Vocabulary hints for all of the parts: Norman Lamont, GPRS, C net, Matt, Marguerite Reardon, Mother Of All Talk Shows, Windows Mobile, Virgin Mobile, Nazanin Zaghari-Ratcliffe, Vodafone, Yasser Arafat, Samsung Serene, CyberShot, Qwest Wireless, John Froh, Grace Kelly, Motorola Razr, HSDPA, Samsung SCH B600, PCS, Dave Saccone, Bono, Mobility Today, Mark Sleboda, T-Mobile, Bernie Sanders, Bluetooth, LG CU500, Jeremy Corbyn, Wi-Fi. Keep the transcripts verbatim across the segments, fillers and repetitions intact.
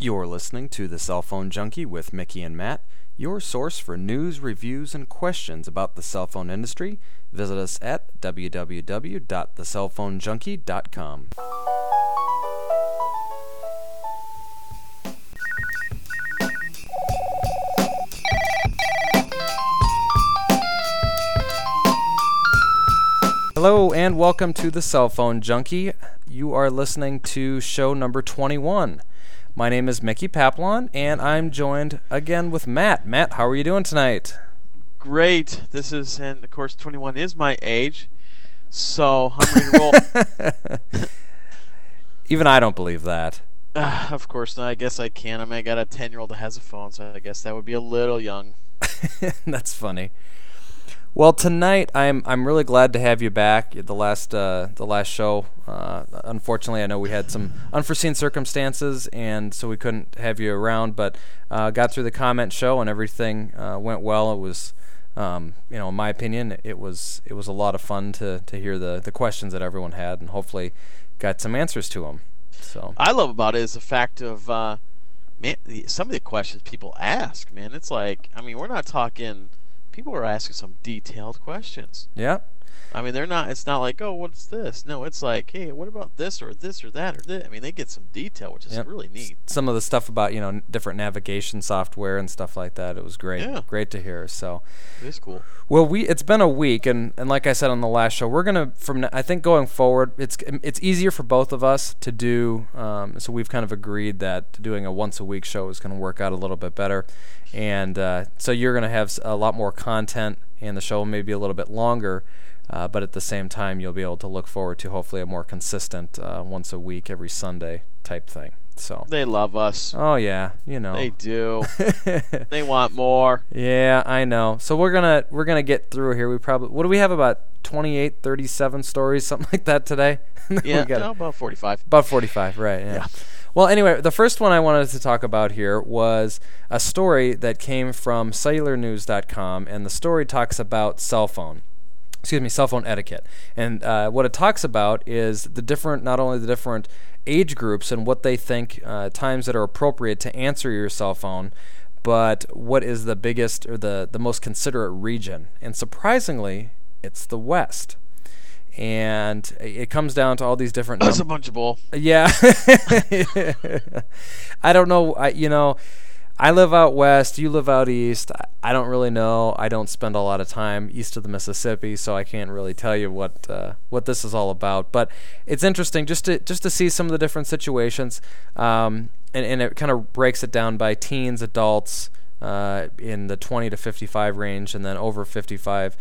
You're listening to The Cell Phone Junkie with Mickey and Matt, your source for news, reviews, and questions about the cell phone industry. Visit us at w w w dot the cell phone junkie dot com. Hello and welcome to The Cell Phone Junkie. You are listening to show number twenty-one. My name is Mickey Paplon, and I'm joined again with Matt. Matt, how are you doing tonight? Great. This is, and of course, twenty-one is my age, so I'm ready to roll. Even I don't believe that. Uh, of course not. I guess I can. I mean, I got a ten-year-old that has a phone, so I guess that would be a little young. That's funny. Well, tonight I'm I'm really glad to have you back. The last uh, the last show, uh, unfortunately, I know we had some unforeseen circumstances, and so we couldn't have you around. But uh, got through the comment show, and everything uh, went well. It was, um, you know, in my opinion, it was it was a lot of fun to, to hear the, the questions that everyone had, and hopefully got some answers to them. So I love about it is the fact of uh, man, the, some of the questions people ask. Man, it's like I mean, we're not talking. People are asking some detailed questions. Yeah. I mean, they're not, it's not like, oh, what's this? No, it's like, hey, what about this or this or that or this? I mean, they get some detail, which is yep. really neat. Some of the stuff about, you know, different navigation software and stuff like that, it was great. Yeah. Great to hear. So it is cool. Well, we it's been a week, and, and like I said on the last show, we're going to, from I think going forward, it's it's easier for both of us to do, um, so we've kind of agreed that doing a once-a-week show is going to work out a little bit better. And uh, so you're going to have a lot more content, and the show may be a little bit longer. Uh, but at the same time, you'll be able to look forward to hopefully a more consistent uh, once a week, every Sunday type thing. So they love us. Oh yeah, you know they do. They want more. Yeah, I know. So we're gonna we're gonna get through here. We probably what do we have about twenty-eight, thirty-seven stories, something like that today. Yeah, gotta, no, about forty-five. About forty-five, right? Yeah. yeah. Well, anyway, the first one I wanted to talk about here was a story that came from cellular news dot com, and the story talks about cell phone. Excuse me, cell phone etiquette. And uh, what it talks about is the different, not only the different age groups and what they think uh, times that are appropriate to answer your cell phone, but what is the biggest or the, the most considerate region. And surprisingly, it's the West. And it comes down to all these different... That's num- a bunch of bull. Yeah. I don't know, I, you know... I live out west, you live out east. I don't really know. I don't spend a lot of time east of the Mississippi, so I can't really tell you what uh, what this is all about. But it's interesting just to just to see some of the different situations, um, and, and it kind of breaks it down by teens, adults uh, in the twenty to fifty-five range, and then over fifty-five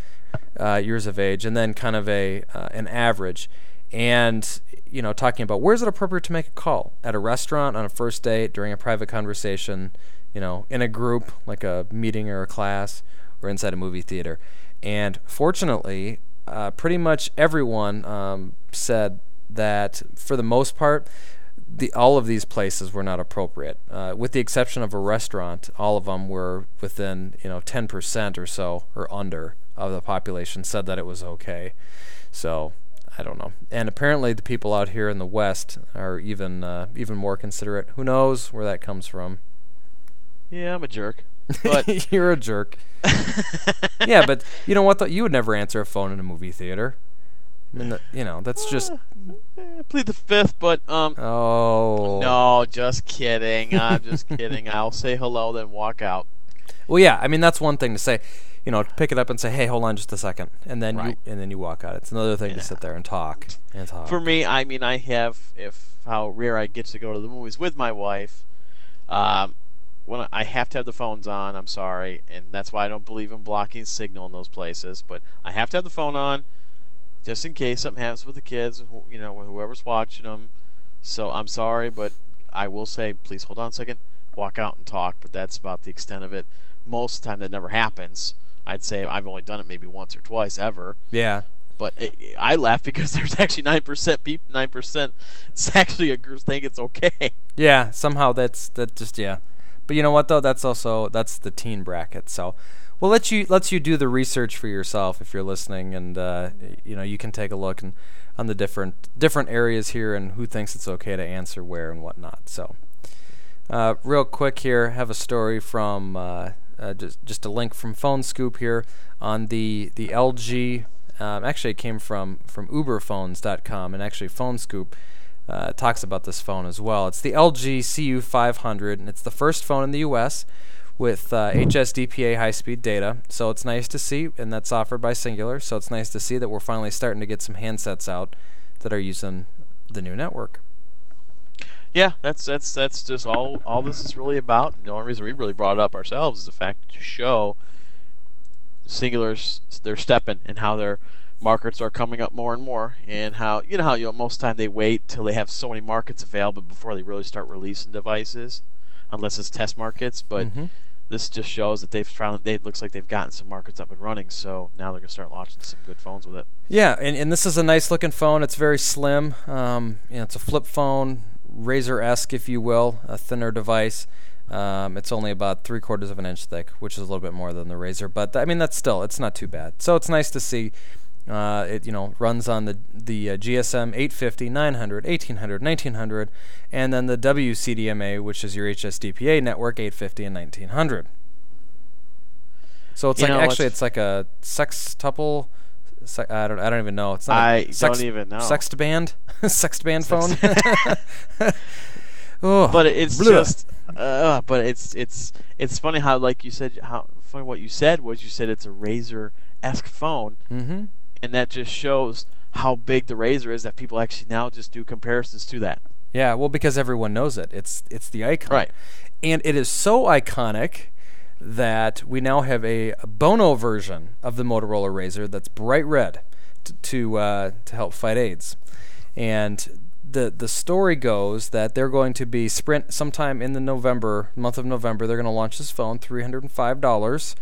uh, years of age, and then kind of a uh, an average. And, you know, talking about where's it appropriate to make a call? At a restaurant, on a first date, during a private conversation, you know, in a group, like a meeting or a class, or inside a movie theater. And fortunately, uh, pretty much everyone um, said that, for the most part, the all of these places were not appropriate. Uh, with the exception of a restaurant, all of them were within, you know, ten percent or so, or under, of the population said that it was okay. So... I don't know. And apparently the people out here in the West are even uh, even more considerate. Who knows where that comes from? Yeah, I'm a jerk. But you're a jerk. Yeah, but you know what? Though? You would never answer a phone in a movie theater. I mean, the, you know, that's just... Uh, plead the fifth, but... um. Oh. No, just kidding. I'm just kidding. I'll say hello, then walk out. Well, yeah, I mean, that's one thing to say. You know, pick it up and say, "Hey, hold on, just a second," and then right. you and then you walk out. It's another thing yeah. to sit there and talk and talk. For me, I mean, I have if how rare I get to go to the movies with my wife. Um, when I have to have the phones on, I'm sorry, and that's why I don't believe in blocking signal in those places. But I have to have the phone on just in case something happens with the kids, you know, whoever's watching them. So I'm sorry, but I will say, please hold on a second, walk out and talk. But that's about the extent of it. Most of the time, that never happens. I'd say I've only done it maybe once or twice ever. Yeah. But it, I laugh because there's actually nine percent people, nine percent it's actually a group think it's okay. Yeah, somehow that's that just yeah. But you know what though? That's also that's the teen bracket. So we'll let you let you do the research for yourself if you're listening, and uh, you know, you can take a look and on the different different areas here and who thinks it's okay to answer where and whatnot. So Uh, real quick here, have a story from uh, uh, just just a link from PhoneScoop here on the the L G. Um, actually, it came from from Uber Phones dot com, and actually PhoneScoop uh, talks about this phone as well. It's the L G C U five hundred, and it's the first phone in the U S with uh, H S D P A high-speed data. So it's nice to see, and that's offered by Cingular. So it's nice to see that we're finally starting to get some handsets out that are using the new network. Yeah, that's that's that's just all, all this is really about. The only reason we really brought it up ourselves is the fact to show Cingular's their stepping and how their markets are coming up more and more, and how you know how you know, most of the time they wait till they have so many markets available before they really start releasing devices, unless it's test markets. But mm-hmm. This just shows that they've found they it looks like they've gotten some markets up and running, so now they're gonna start launching some good phones with it. Yeah, and, and this is a nice looking phone. It's very slim. Um, you know, it's a flip phone, Razr-esque, if you will, a thinner device. Um, it's only about three quarters of an inch thick, which is a little bit more than the Razr, but th- I mean that's still it's not too bad. So it's nice to see. Uh, it you know runs on the the uh, G S M eight fifty, nine hundred, eighteen hundred, nineteen hundred, and then the W C D M A, which is your H S D P A network, eight fifty and nineteen hundred. So it's you like know, actually it's, it's like a sextuple. Sec- I don't I don't even know. It's not. I a sext, don't even know. Sext band, sext band sext. phone. oh, but it's bleh. just. Uh, but it's it's it's funny how like you said how funny what you said was you said it's a Razr-esque phone. Mm-hmm. And that just shows how big the Razr is that people actually now just do comparisons to that. Yeah, well, because everyone knows it. It's it's the icon. Right. And it is so iconic that we now have a Bono version of the Motorola Razr that's bright red t- to uh, to help fight AIDS. And the the story goes that they're going to be Sprint sometime in the November, month of November, they're going to launch this phone, three hundred five dollars.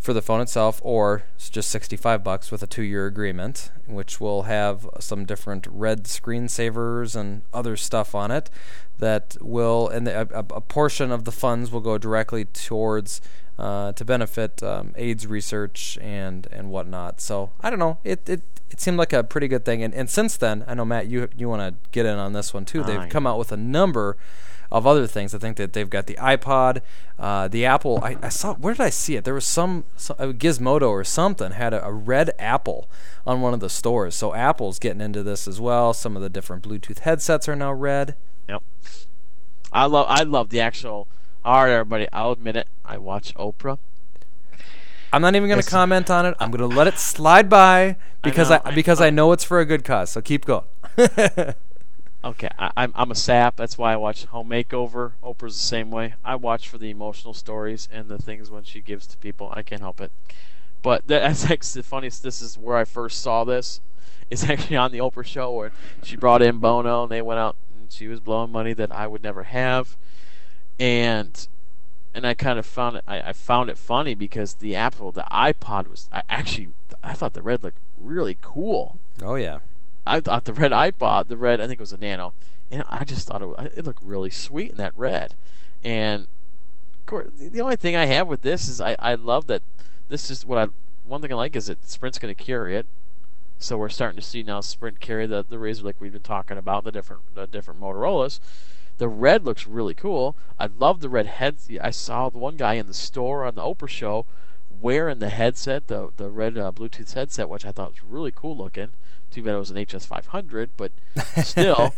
For the phone itself, or it's just sixty-five bucks with a two-year agreement, which will have some different red screensavers and other stuff on it that will, and the, a, a portion of the funds will go directly towards uh, to benefit um, AIDS research and, and whatnot. So I don't know. It it, it seemed like a pretty good thing, and, and since then, I know Matt, you you want to get in on this one too. They've come out with a number of other things. I think that they've got the iPod, uh, the Apple. I, I saw, where did I see it? There was some, some uh, Gizmodo or something had a, a red Apple on one of the stores. So Apple's getting into this as well. Some of the different Bluetooth headsets are now red. Yep. I love. I love the actual. All right, everybody. I'll admit it. I watch Oprah. I'm not even going to comment on it. I'm going to let it slide by because I know, I, I because I know it's for a good cause. So keep going. Okay, I, I'm I'm a sap. That's why I watch Home Makeover. Oprah's the same way. I watch for the emotional stories and the things when she gives to people. I can't help it. But that's actually the funniest. This is where I first saw this. It's actually on the Oprah show where she brought in Bono and they went out and she was blowing money that I would never have. And and I kind of found it. I, I found it funny because the Apple, the iPod was. I actually I thought the red looked really cool. Oh yeah. I thought the red iPod, the red, I think it was a Nano, and I just thought it, it looked really sweet in that red. And of course, the only thing I have with this is I, I love that this is what I one thing I like is that Sprint's going to carry it. So we're starting to see now Sprint carry the the Razr like we've been talking about, the different the different Motorola's. The red looks really cool. I love the red head. I saw the one guy in the store on the Oprah show wearing the headset, the the red uh, Bluetooth headset, which I thought was really cool looking. Too bad it was an H S five hundred, but still,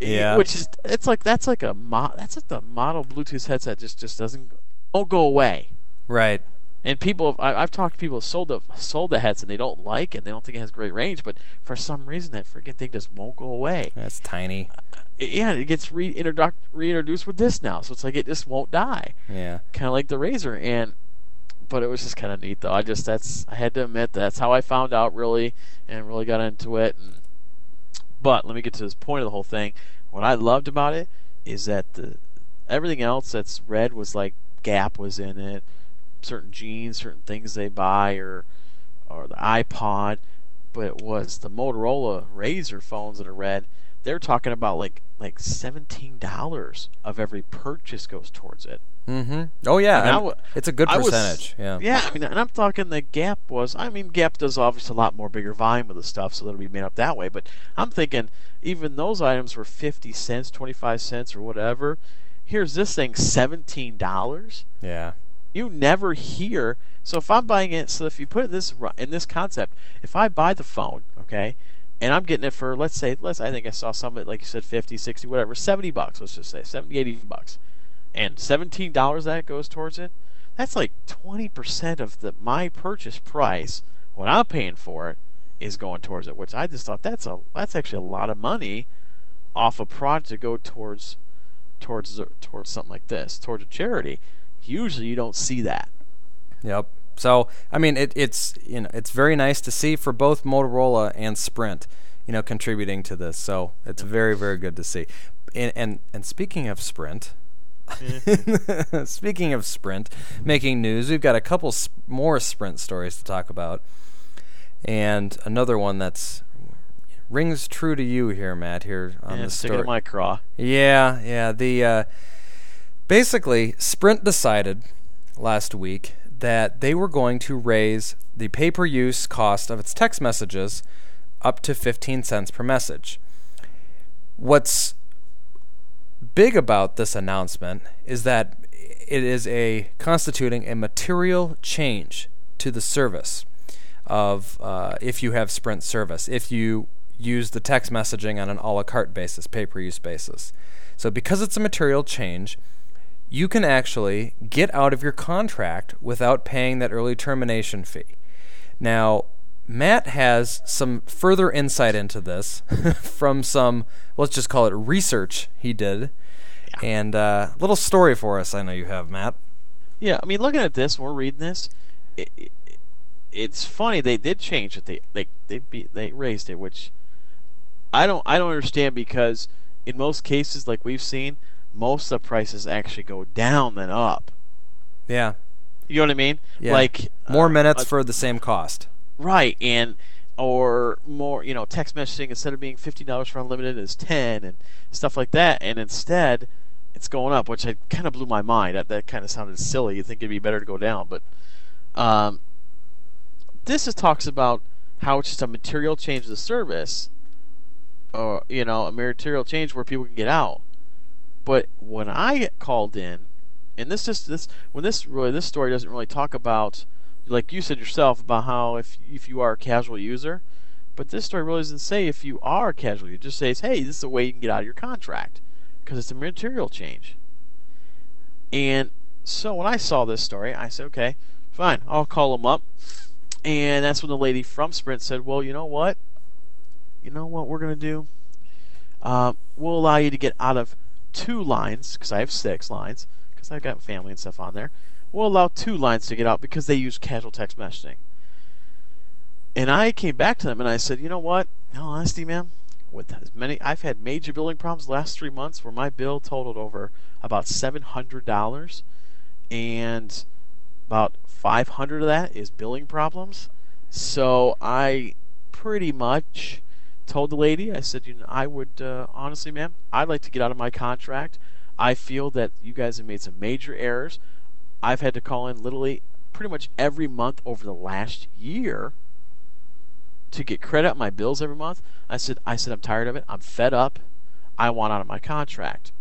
yeah. It, which is it's like that's like a mo- that's like the model Bluetooth headset just, just doesn't won't go away, right? And people, have, I, I've talked to people who sold the sold the heads and they don't like it, they don't think it has great range, but for some reason that freaking thing just won't go away. That's tiny. Uh, yeah, it gets reintroduced reintroduced with this now, so it's like it just won't die. Yeah, kind of like the Razr, and. But it was just kind of neat, though. I just that's I had to admit that's how I found out really, and really got into it. And, but let me get to this point of the whole thing. What I loved about it is that the everything else that's red was like Gap was in it, certain jeans, certain things they buy, or or the iPod. But it was the Motorola Razr phones that are red. They're talking about like like seventeen dollars of every purchase goes towards it. Mm-hmm. Oh yeah, I w- it's a good percentage. I was, yeah. Yeah, I mean, and I'm talking the Gap was. I mean, Gap does obviously a lot more bigger volume of the stuff, so that'll be made up that way. But I'm thinking even those items were fifty cents, twenty-five cents, or whatever, here's this thing, seventeen dollars. Yeah. You never hear. So if I'm buying it, so if you put it this in this concept, if I buy the phone, okay, and I'm getting it for, let's say, let's I think I saw some of it, like you said, fifty, sixty, whatever, seventy bucks, let's just say, seventy, eighty bucks. And seventeen dollars that goes towards it, that's like twenty percent of the my purchase price, what I'm paying for it, is going towards it, which I just thought that's a that's actually a lot of money off a product to go towards towards towards something like this, towards a charity. Usually you don't see that. Yep. So I mean, it, it's you know it's very nice to see for both Motorola and Sprint, you know, contributing to this. So it's very, very good to see. And and, and speaking of Sprint, speaking of Sprint making news, we've got a couple sp- more Sprint stories to talk about, and another one that's rings true to you here, Matt. Here on yeah, the story, my craw. Yeah, yeah. The uh, basically, Sprint decided last week that they were going to raise the pay-per-use cost of its text messages up to fifteen cents per message. What's big about this announcement is that it is a constituting a material change to the service of uh, if you have Sprint service, if you use the text messaging on an a la carte basis, pay-per-use basis. So because it's a material change, you can actually get out of your contract without paying that early termination fee. Now, Matt has some further insight into this from some, let's just call it research he did. Yeah. And a uh, little story for us I know you have, Matt. Yeah, I mean, looking at this, we're reading this, it, it, it's funny, they did change it. They they they, be, they raised it, which I don't I don't understand, because in most cases, like we've seen, most of the prices actually go down than up. Yeah. You know what I mean? Yeah. Like more uh, minutes uh, for the same cost. Right, and or more, you know, text messaging instead of being fifteen dollars for unlimited is ten dollars and stuff like that, and instead it's going up, which I kind of blew my mind. That, that kind of sounded silly. You'd think it'd be better to go down, but um, this is, talks about how it's just a material change of the service, or you know, a material change where people can get out. But when I get called in, and this just this when this really this story doesn't really talk about, like you said yourself, about how if if you are a casual user, but this story really doesn't say if you are a casual user. It just says, hey, this is a way you can get out of your contract because it's a material change. And so when I saw this story, I said, okay, fine, I'll call them up. And that's when the lady from Sprint said, well, you know what? You know what we're going to do? Uh, we'll allow you to get out of two lines, because I have six lines, because I've got family and stuff on there. We'll allow two lines to get out because they use casual text messaging. And I came back to them and I said, you know what? In all honesty, ma'am, with as many, I've had major billing problems the last three months where my bill totaled over about seven hundred dollars, and about five hundred of that is billing problems. So I pretty much told the lady, I said, you know, I would, uh, honestly, ma'am, I'd like to get out of my contract. I feel that you guys have made some major errors. I've had to call in literally pretty much every month over the last year to get credit on my bills every month. I said, I said, I'm tired of it. I'm fed up. I want out of my contract.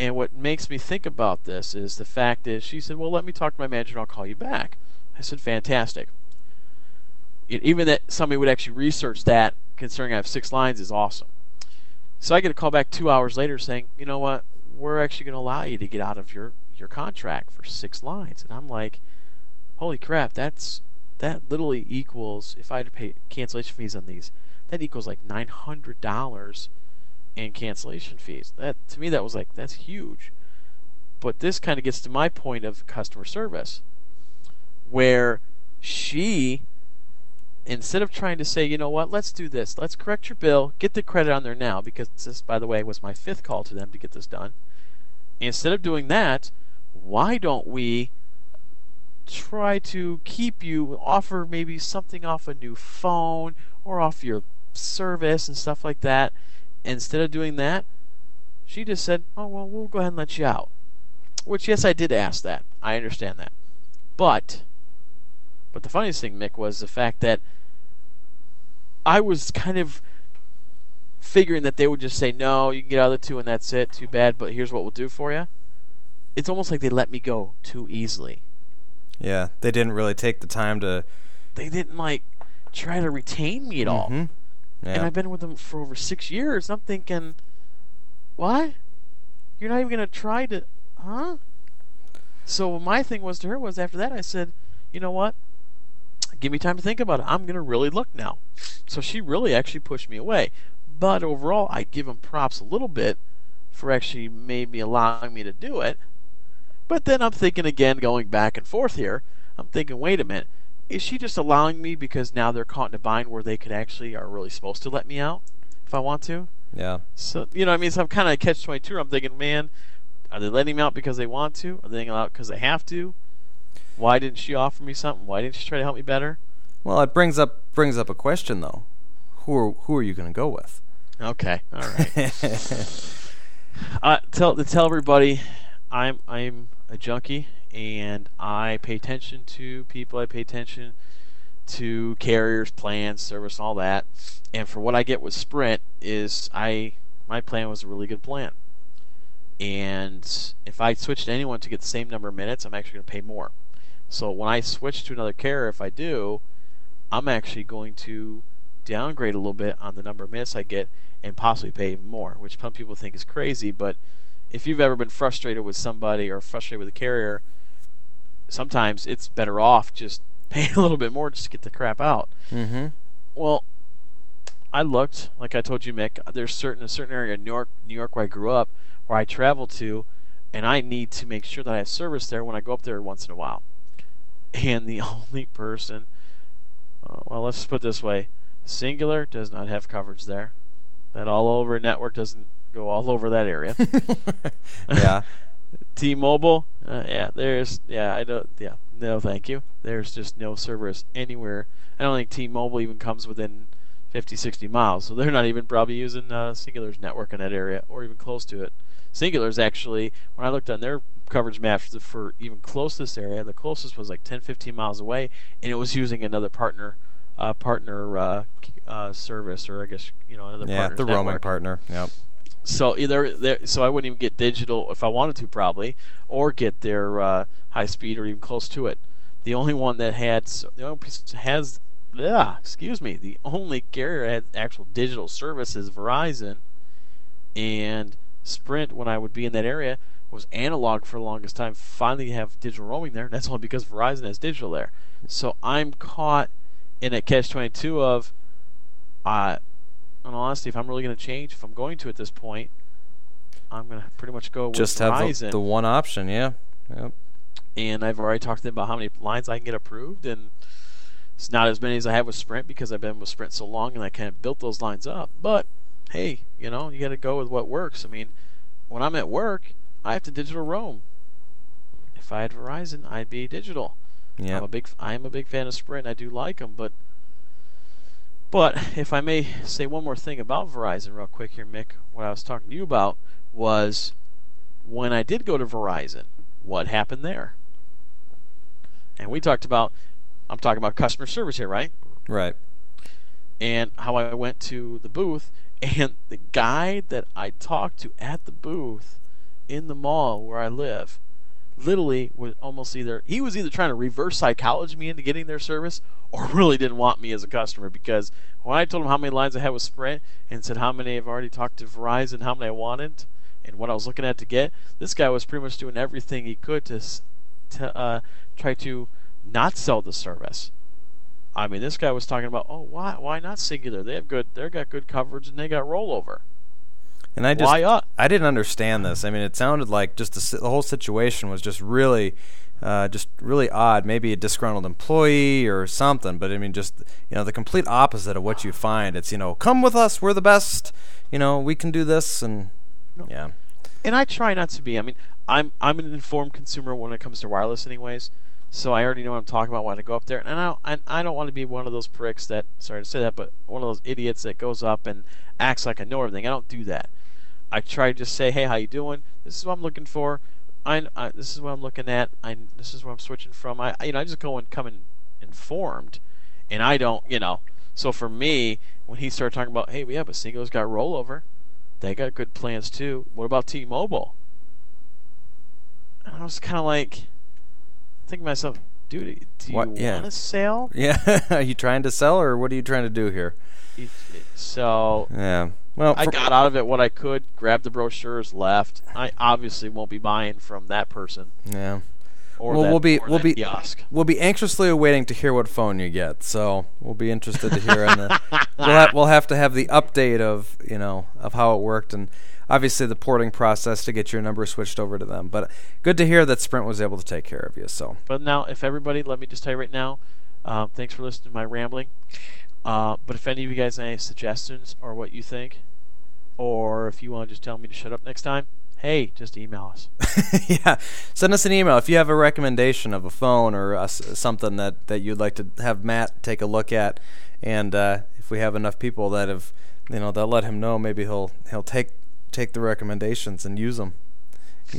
And what makes me think about this is the fact is she said, well, let me talk to my manager and I'll call you back. I said, fantastic. It, even that somebody would actually research that, considering I have six lines, is awesome. So I get a call back two hours later saying, you know what, we're actually going to allow you to get out of your your contract for six lines. And I'm like, holy crap, that's that literally equals, if I had to pay cancellation fees on these, that equals like nine hundred dollars in cancellation fees. That to me, that was like, that's huge. But this kind of gets to my point of customer service, where she, instead of trying to say, you know what, let's do this, let's correct your bill, get the credit on there now, because this, by the way, was my fifth call to them to get this done. Instead of doing that, why don't we try to keep you, offer maybe something off a new phone or off your service and stuff like that. Instead of doing that, she just said, oh, well, we'll go ahead and let you out. Which, yes, I did ask that. I understand that. But, but the funniest thing, Mick, was the fact that I was kind of figuring that they would just say, no, you can get out of the two and that's it, too bad, but here's what we'll do for you. It's almost like they let me go too easily. Yeah, they didn't really take the time to... They didn't, like, try to retain me at all. Mm-hmm. Yeah. And I've been with them for over six years, and I'm thinking, what? You're not even going to try to... Huh? So my thing was to her was after that I said, you know what? Give me time to think about it. I'm going to really look now. So she really actually pushed me away. But overall, I give them props a little bit for actually maybe allowing me to do it. But then I'm thinking again, going back and forth here, I'm thinking, wait a minute, is she just allowing me because now they're caught in a bind where they could actually are really supposed to let me out if I want to? Yeah. So, you know what I mean? So I'm kind of catch twenty-two. I'm thinking, man, are they letting me out because they want to? Are they letting me out because they have to? Why didn't she offer me something? Why didn't she try to help me better? Well, it brings up brings up a question, though. Who are, who are you going to go with? Okay. All right. uh, tell, to tell everybody, I'm I'm a junkie, and I pay attention to people. I pay attention to carriers, plans, service, all that. And for what I get with Sprint is I my plan was a really good plan. And if I switch to anyone to get the same number of minutes, I'm actually going to pay more. So when I switch to another carrier, if I do, I'm actually going to downgrade a little bit on the number of minutes I get and possibly pay even more, which some people think is crazy. But if you've ever been frustrated with somebody or frustrated with a carrier, sometimes it's better off just paying a little bit more just to get the crap out. Mm-hmm. Well, I looked, like I told you, Mick, there's certain a certain area in New York, New York where I grew up, where I travel to, and I need to make sure that I have service there when I go up there once in a while. And the only person, uh, well, let's put it this way, Cingular does not have coverage there. That all-over network doesn't go all over that area. Yeah. T-Mobile, uh, yeah, there's, yeah, I don't, yeah, no, thank you. There's just no service anywhere. I don't think T-Mobile even comes within fifty, sixty miles, so they're not even probably using uh, Cingular's network in that area or even close to it. Cingular's actually, when I looked on their coverage maps for even close to this area, the closest was like ten, fifteen miles away, and it was using another partner uh, partner uh, uh, service, or I guess, you know, another partner. Yeah, the network. Roaming partner. Yep. So either so I wouldn't even get digital if I wanted to probably, or get their uh, high speed or even close to it. The only one that had the only piece has yeah, excuse me, the only carrier that had actual digital service is Verizon, and Sprint, when I would be in that area, was analog for the longest time. Finally have digital roaming there, and that's only because Verizon has digital there. So I'm caught in a catch twenty-two of, uh, in honesty, if I'm really going to change, if I'm going to at this point, I'm going to pretty much go with just Verizon. Just have the, the one option, yeah. Yep. And I've already talked to them about how many lines I can get approved, and it's not as many as I have with Sprint because I've been with Sprint so long and I kind of built those lines up. But, hey, you know, you got to go with what works. I mean, when I'm at work, I have to digital roam. If I had Verizon, I'd be digital. Yeah. I'm a big, I'm a big fan of Sprint. I do like them, but, but if I may say one more thing about Verizon real quick here, Mick, what I was talking to you about was when I did go to Verizon, what happened there? And we talked about, I'm talking about customer service here, right? Right. And how I went to the booth, and the guy that I talked to at the booth in the mall where I live literally was almost either, he was either trying to reverse psychology me into getting their service or really didn't want me as a customer, because when I told him how many lines I had with Sprint and said how many I've already talked to Verizon, how many I wanted, and what I was looking at to get, this guy was pretty much doing everything he could to, to uh, try to not sell the service. I mean, this guy was talking about, oh, why, why not Cingular? They have good, they got good coverage, and they got rollover. And I just, why up? I didn't understand this. I mean, it sounded like just the, the whole situation was just really, uh, just really odd. Maybe a disgruntled employee or something. But I mean, just you know, the complete opposite of what you find. It's you know, come with us, we're the best. You know, we can do this, and no. yeah. And I try not to be. I mean, I'm I'm an informed consumer when it comes to wireless, anyways. So I already know what I'm talking about when I go up there. And I don't, I, I don't want to be one of those pricks that, sorry to say that, but one of those idiots that goes up and acts like I know everything. I don't do that. I try to just say, hey, how you doing? This is what I'm looking for. I, I This is what I'm looking at. I, this is where I'm switching from. I, you know, I just go and come in informed. And I don't, you know. So for me, when he started talking about, hey, yeah, but Cingular's got rollover. They got good plans too. What about T-Mobile? And I was kind of like thinking to myself, dude, do you want to yeah. sell? Yeah. Are you trying to sell, or what are you trying to do here? So yeah. Well, I got out of it what I could, grabbed the brochures, left. I obviously won't be buying from that person. Yeah. Or well, that, we'll be or we'll be kiosk. We'll be anxiously awaiting to hear what phone you get. So we'll be interested to hear. And the, we'll ha- we'll have to have the update of you know of how it worked, and obviously the porting process to get your number switched over to them. But good to hear that Sprint was able to take care of you. So. But now, if everybody, let me just tell you right now, um, thanks for listening to my rambling. Uh, but if any of you guys have any suggestions or what you think, or if you want to just tell me to shut up next time, hey, just email us. Yeah, send us an email. If you have a recommendation of a phone or a, something that, that you'd like to have Matt take a look at, and uh, if we have enough people that have, you know, they'll let him know, maybe he'll he'll take take the recommendations and use them.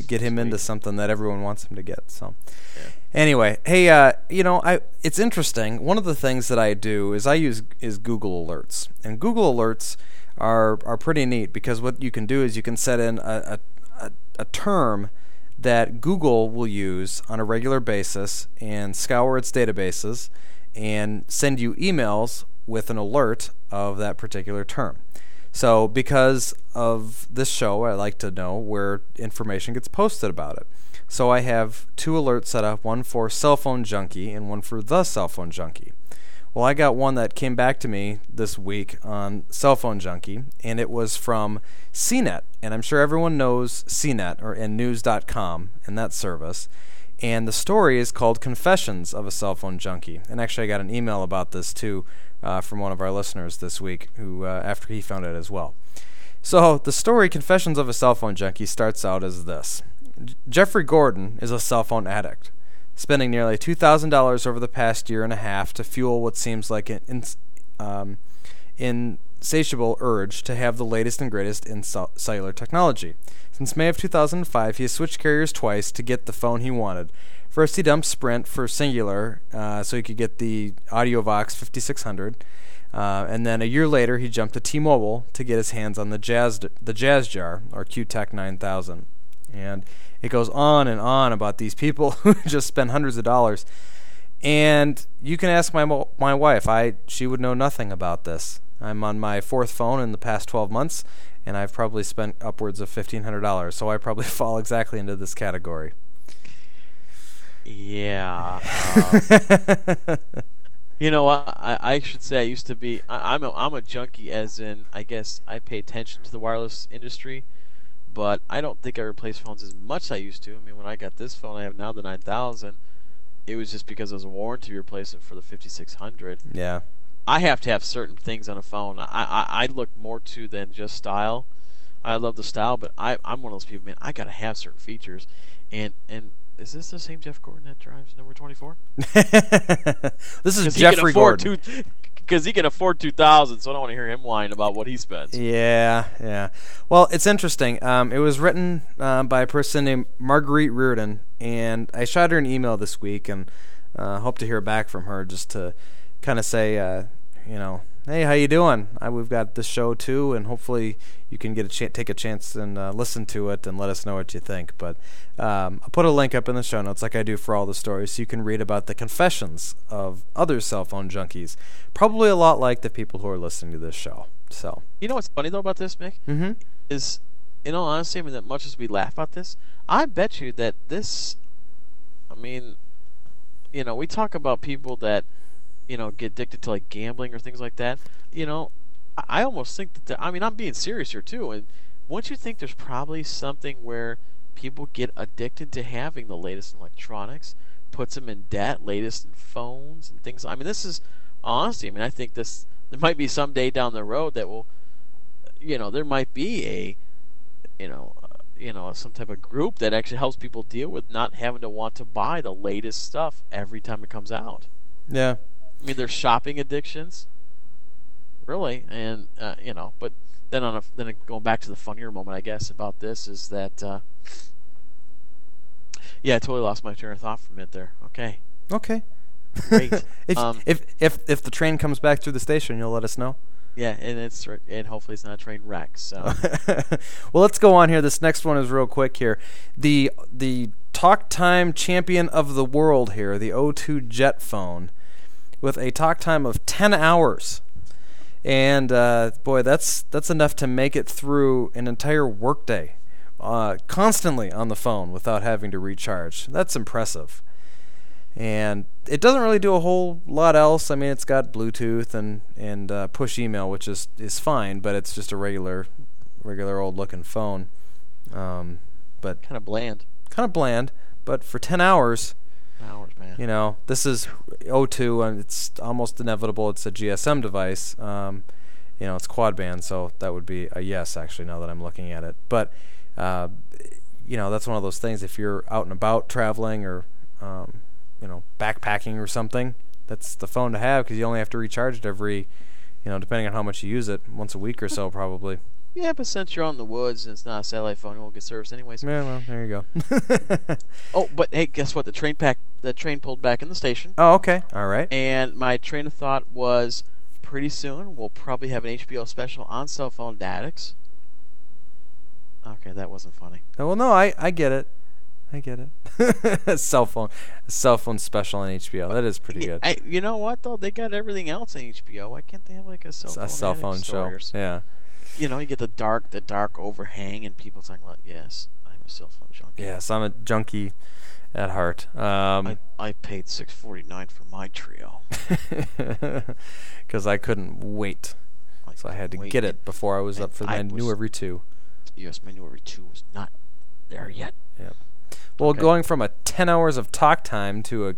Get him Sweet. into something that everyone wants him to get. So, yeah. Anyway, hey, uh, you know, I it's interesting. One of the things that I do is I use is Google Alerts, and Google Alerts are are pretty neat because what you can do is you can set in a a, a term that Google will use on a regular basis and scour its databases and send you emails with an alert of that particular term. So because of this show, I like to know where information gets posted about it. So I have two alerts set up, one for Cell Phone Junkie and one for The Cell Phone Junkie. Well, I got one that came back to me this week on Cell Phone Junkie, and it was from C net. And I'm sure everyone knows C net, or in news dot com, and that service. And the story is called Confessions of a Cell Phone Junkie. And actually, I got an email about this, too, uh, from one of our listeners this week, who uh, after he found it as well. So the story, Confessions of a Cell Phone Junkie, starts out as this. J- Jeffrey Gordon is a cell phone addict, spending nearly two thousand dollars over the past year and a half to fuel what seems like an ins- um, insatiable urge to have the latest and greatest in cell- cellular technology. Since May of two thousand five, he has switched carriers twice to get the phone he wanted. First, he dumped Sprint for Cingular uh, so he could get the AudioVox fifty-six hundred, uh, and then a year later, he jumped to T-Mobile to get his hands on the Jazz the Jazz Jar, or Q-Tech nine thousand. And it goes on and on about these people who just spend hundreds of dollars. And you can ask my mo- my wife. I she would know nothing about this. I'm on my fourth phone in the past twelve months, and I've probably spent upwards of fifteen hundred dollars, so I probably fall exactly into this category. Yeah. Um, you know, I, I should say I used to be, I, I'm, a, I'm a junkie as in, I guess I pay attention to the wireless industry, but I don't think I replace phones as much as I used to. I mean, when I got this phone I have now, the nine thousand, it was just because it was a warranty replacement for the fifty-six hundred. Yeah. I have to have certain things on a phone. I, I, I look more to than just style. I love the style, but I, I'm one of those people, man, I got to have certain features. And and is this the same Jeff Gordon that drives number twenty-four? This is Jeffrey Gordon. Because he can afford two thousand dollars, so I don't want to hear him whine about what he spends. Yeah, yeah. Well, it's interesting. Um, it was written uh, by a person named Marguerite Reardon, and I shot her an email this week and uh, hope to hear back from her just to kind of say, uh, you know, hey, how you doing? I, we've got this show too, and hopefully you can get a ch- take a chance and uh, listen to it and let us know what you think. But um, I'll put a link up in the show notes, like I do for all the stories, so you can read about the confessions of other cell phone junkies, probably a lot like the people who are listening to this show. So you know what's funny though about this, Mick? Mm-hmm. Is, in all honesty, I mean, that much as we laugh about this, I bet you that this, I mean, you know, we talk about people that, you know, get addicted to like gambling or things like that. You know, I, I almost think that the, I mean, I'm being serious here too. And once you think there's probably something where people get addicted to having the latest in electronics, puts them in debt, latest in phones and things. I mean, this is honestly, I mean, I think this there might be some day down the road that will, you know, there might be a, you know, uh, you know, some type of group that actually helps people deal with not having to want to buy the latest stuff every time it comes out. Yeah. I mean, there's shopping addictions, really, and uh, you know. But then, on a, then going back to the funnier moment, I guess, about this is that, uh, yeah, I totally lost my train of thought for a minute there. Okay. Okay. Great. if, um, if if if the train comes back through the station, you'll let us know. Yeah, and it's and hopefully it's not a train wreck. So, well, let's go on here. This next one is real quick here. The the talk time champion of the world here, the O two Jet phone, with a talk time of ten hours, and uh, boy, that's that's enough to make it through an entire workday, uh, constantly on the phone without having to recharge. That's impressive. And it doesn't really do a whole lot else. I mean, it's got Bluetooth and and uh, push email, which is is fine, but it's just a regular, regular old looking phone. Um, but kind of bland. Kind of bland, but for ten hours. Hours, man. You know, this is O two, and it's almost inevitable. It's a G S M device. Um, you know, it's quad band, so that would be a yes, actually. Now that I'm looking at it, but uh, you know, that's one of those things. If you're out and about traveling or um, you know, backpacking or something, that's the phone to have, because you only have to recharge it every, you know, depending on how much you use it, once a week or so, probably. Yeah, but since you're out in the woods and it's not a satellite phone, it won't get service anyways. Yeah, well, there you go. Oh, but hey, guess what? The train pack, the train pulled back in the station. Oh, okay. All right. And my train of thought was, pretty soon we'll probably have an H B O special on Cell Phone Addicts. Okay, that wasn't funny. Oh, well, no, I, I get it. I get it. Cell phone, cell phone special on H B O. That is pretty good. I, you know what though? They got everything else on H B O. Why can't they have like a cell phone? A cell phone show. Yeah. You know, you get the dark, the dark overhang, and people think, "Well, yes, I'm a cell phone junkie." Yes, I'm a junkie at heart. Um, I, I paid six forty-nine for my Trio because I couldn't wait, I so I had to get it before I was up for the new every two. Yes, my new every two was not there yet. Yep. Well, okay. Going from a ten hours of talk time to a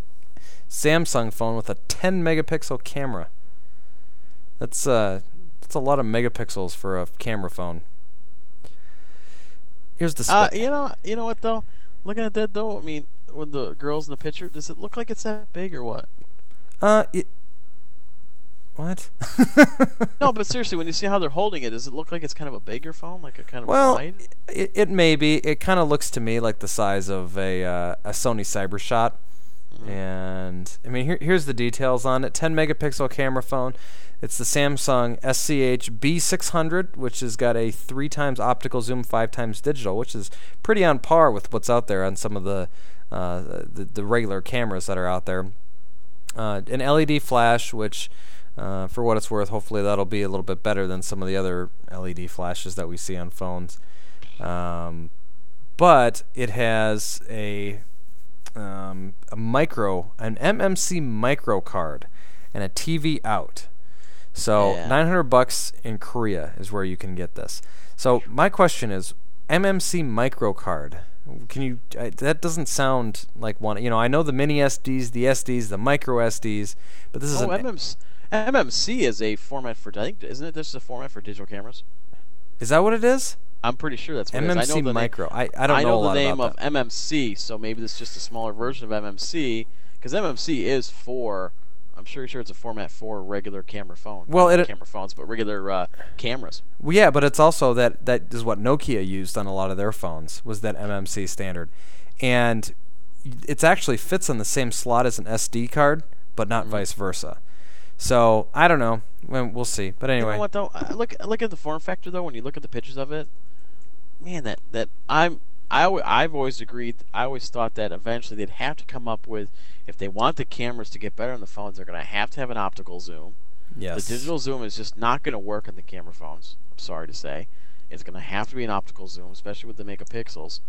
Samsung phone with a ten megapixel camera. That's uh, that's a lot of megapixels for a camera phone. Here's the. Spe- uh, you know, you know what though? Looking at that though, I mean, with the girls in the picture, does it look like it's that big or what? Uh, it. What? No, but seriously, when you see how they're holding it, does it look like it's kind of a bigger phone, like a kind of well, wide? Well, it, it may be. It kind of looks to me like the size of a uh, a Sony CyberShot. Mm. And I mean, here, here's the details on it: ten megapixel camera phone. It's the Samsung S C H B six hundred, which has got a three times optical zoom, five times digital, which is pretty on par with what's out there on some of the uh, the, the regular cameras that are out there. Uh, an L E D flash, which Uh, for what it's worth, hopefully that'll be a little bit better than some of the other L E D flashes that we see on phones. Um, but it has a, um, a micro, an M M C micro card, and a T V out. So yeah. nine hundred bucks in Korea is where you can get this. So my question is, M M C micro card. Can you? Uh, that doesn't sound like one. You know, I know the mini S Ds, the S Ds, the micro S Ds, but this is oh, an M M C. M M C is a format for, I think, isn't it just a format for digital cameras? Is that what it is? I'm pretty sure that's what M M C it is. I know the micro. Name, I, I don't I know, know a lot about that. I know the name of M M C, so maybe this is just a smaller version of M M C, because M M C is for, I'm sure sure it's a format for regular camera phones. Well, it, camera phones, but regular uh, cameras. Well, yeah, but it's also that that is what Nokia used on a lot of their phones, was that M M C standard. And it actually fits on the same slot as an S D card, but not mm-hmm. vice versa. So I don't know. We'll see. But anyway, you know what though? I look, I look at the form factor though. When you look at the pictures of it, man, that that I'm I w- I've always agreed. I always thought that eventually they'd have to come up with, if they want the cameras to get better on the phones, they're gonna have to have an optical zoom. Yes. The digital zoom is just not gonna work on the camera phones. I'm sorry to say, it's gonna have to be an optical zoom, especially with the megapixels.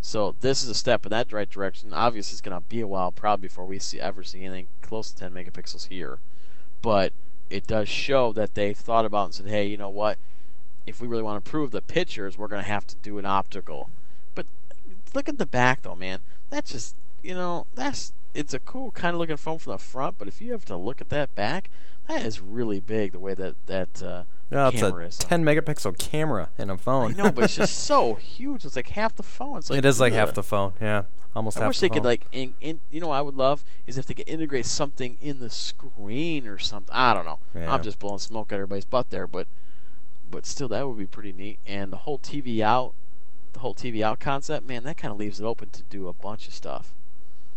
So this is a step in that right direction. Obviously, it's gonna be a while, probably before we see ever see anything close to ten megapixels here. But it does show that they've thought about and said, hey, you know what? If we really want to improve the pictures, we're going to have to do an optical. But look at the back, though, man. That's just, you know, that's it's a cool kind of looking phone from the front. But if you have to look at that back, that is really big the way that that uh, no, camera is. It's a ten megapixel camera in a phone. I know, but it's just so huge. It's like half the phone. It's like, it is like uh, half the phone, yeah. Almost I wish they phone. could, like, in, in, you know what I would love is if they could integrate something in the screen or something. I don't know. Yeah. I'm just blowing smoke at everybody's butt there, but but still, that would be pretty neat. And the whole T V out, the whole T V out concept, man, that kind of leaves it open to do a bunch of stuff.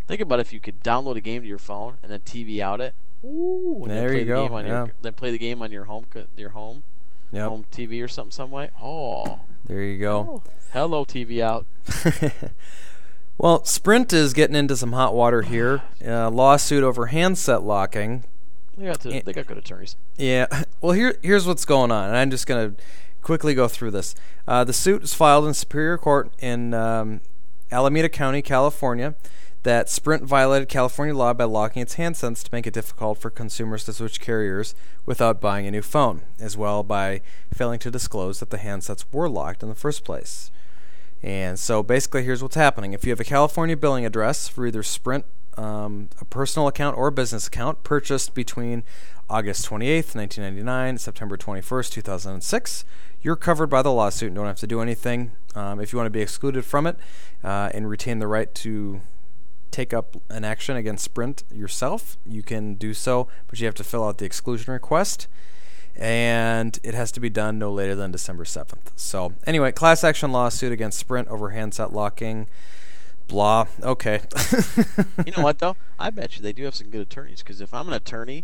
Think about if you could download a game to your phone and then T V out it. Ooh, there you go. Game yeah. your, then play the game on your home, your home, yep. home T V or something, some way. Oh, there you go. Oh. Hello, T V out. Well, Sprint is getting into some hot water here. Uh, lawsuit over handset locking. They got, to, they got good attorneys. Yeah. Well, here here's what's going on, and I'm just going to quickly go through this. Uh, the suit is filed in Superior Court in um, Alameda County, California, that Sprint violated California law by locking its handsets to make it difficult for consumers to switch carriers without buying a new phone, as well by failing to disclose that the handsets were locked in the first place. And so basically here's what's happening. If you have a California billing address for either Sprint, um, a personal account or business account purchased between August twenty-eighth, nineteen ninety-nine and September twenty-first, two thousand six, you're covered by the lawsuit and don't have to do anything. Um, if you want to be excluded from it uh, and retain the right to take up an action against Sprint yourself, you can do so, but you have to fill out the exclusion request, and it has to be done no later than December seventh. So anyway, class action lawsuit against Sprint over handset locking, blah. Okay. You know what, though? I bet you they do have some good attorneys, because if I'm an attorney,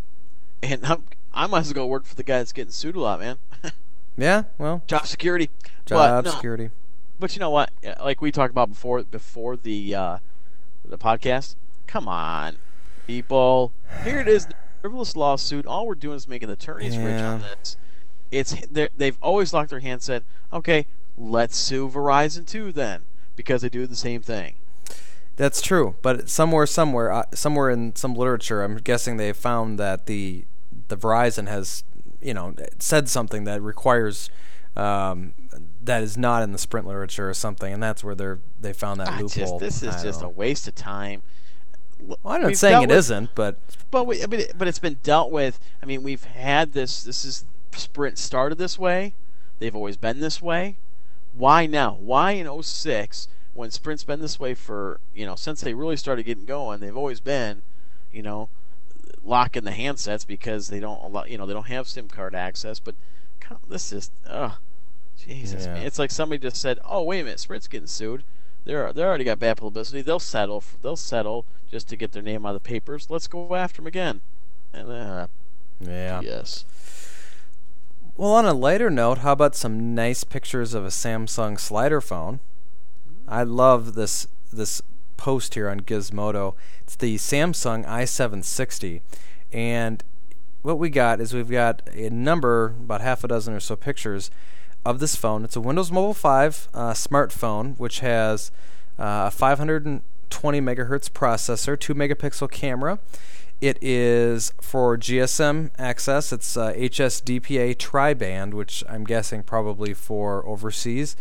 and I'm, I might as well go work for the guy that's getting sued a lot, man. Yeah, well. Job security. Job but, security. No, but you know what? Like we talked about before before the uh, the podcast, come on, people. Here it is. Frivolous lawsuit. All we're doing is making the attorneys yeah. rich on this. It's they've always locked their handset. Okay, let's sue Verizon too then, because they do the same thing. That's true, but somewhere, somewhere, uh, somewhere in some literature, I'm guessing they found that the the Verizon has, you know, said something that requires um, that is not in the Sprint literature or something, and that's where they're they found that I loophole. Just, this is I just know. a waste of time. Well, I'm not we've saying it with, isn't, but but we, I mean, but it's been dealt with. I mean, we've had this. This is Sprint started this way. They've always been this way. Why now? Why in oh six, when Sprint's been this way for, you know, since they really started getting going? They've always been, you know, locking the handsets because they don't allow, you know, they don't have SIM card access. But God, this is oh Jesus, yeah. man! It's like somebody just said, "Oh, wait a minute, Sprint's getting sued. They're they already got bad publicity. They'll settle. For, they'll settle just to get their name out of the papers. Let's go after them again." And uh, yeah. Yes. Well, on a lighter note, how about some nice pictures of a Samsung slider phone? I love this this post here on Gizmodo. It's the Samsung i seven sixty, and what we got is we've got a number, about half a dozen or so pictures of this phone. It's a Windows Mobile five uh, smartphone, which has uh, a five hundred twenty megahertz processor, two megapixel camera. It is for G S M access. It's uh, H S D P A tri-band, which I'm guessing probably for overseas.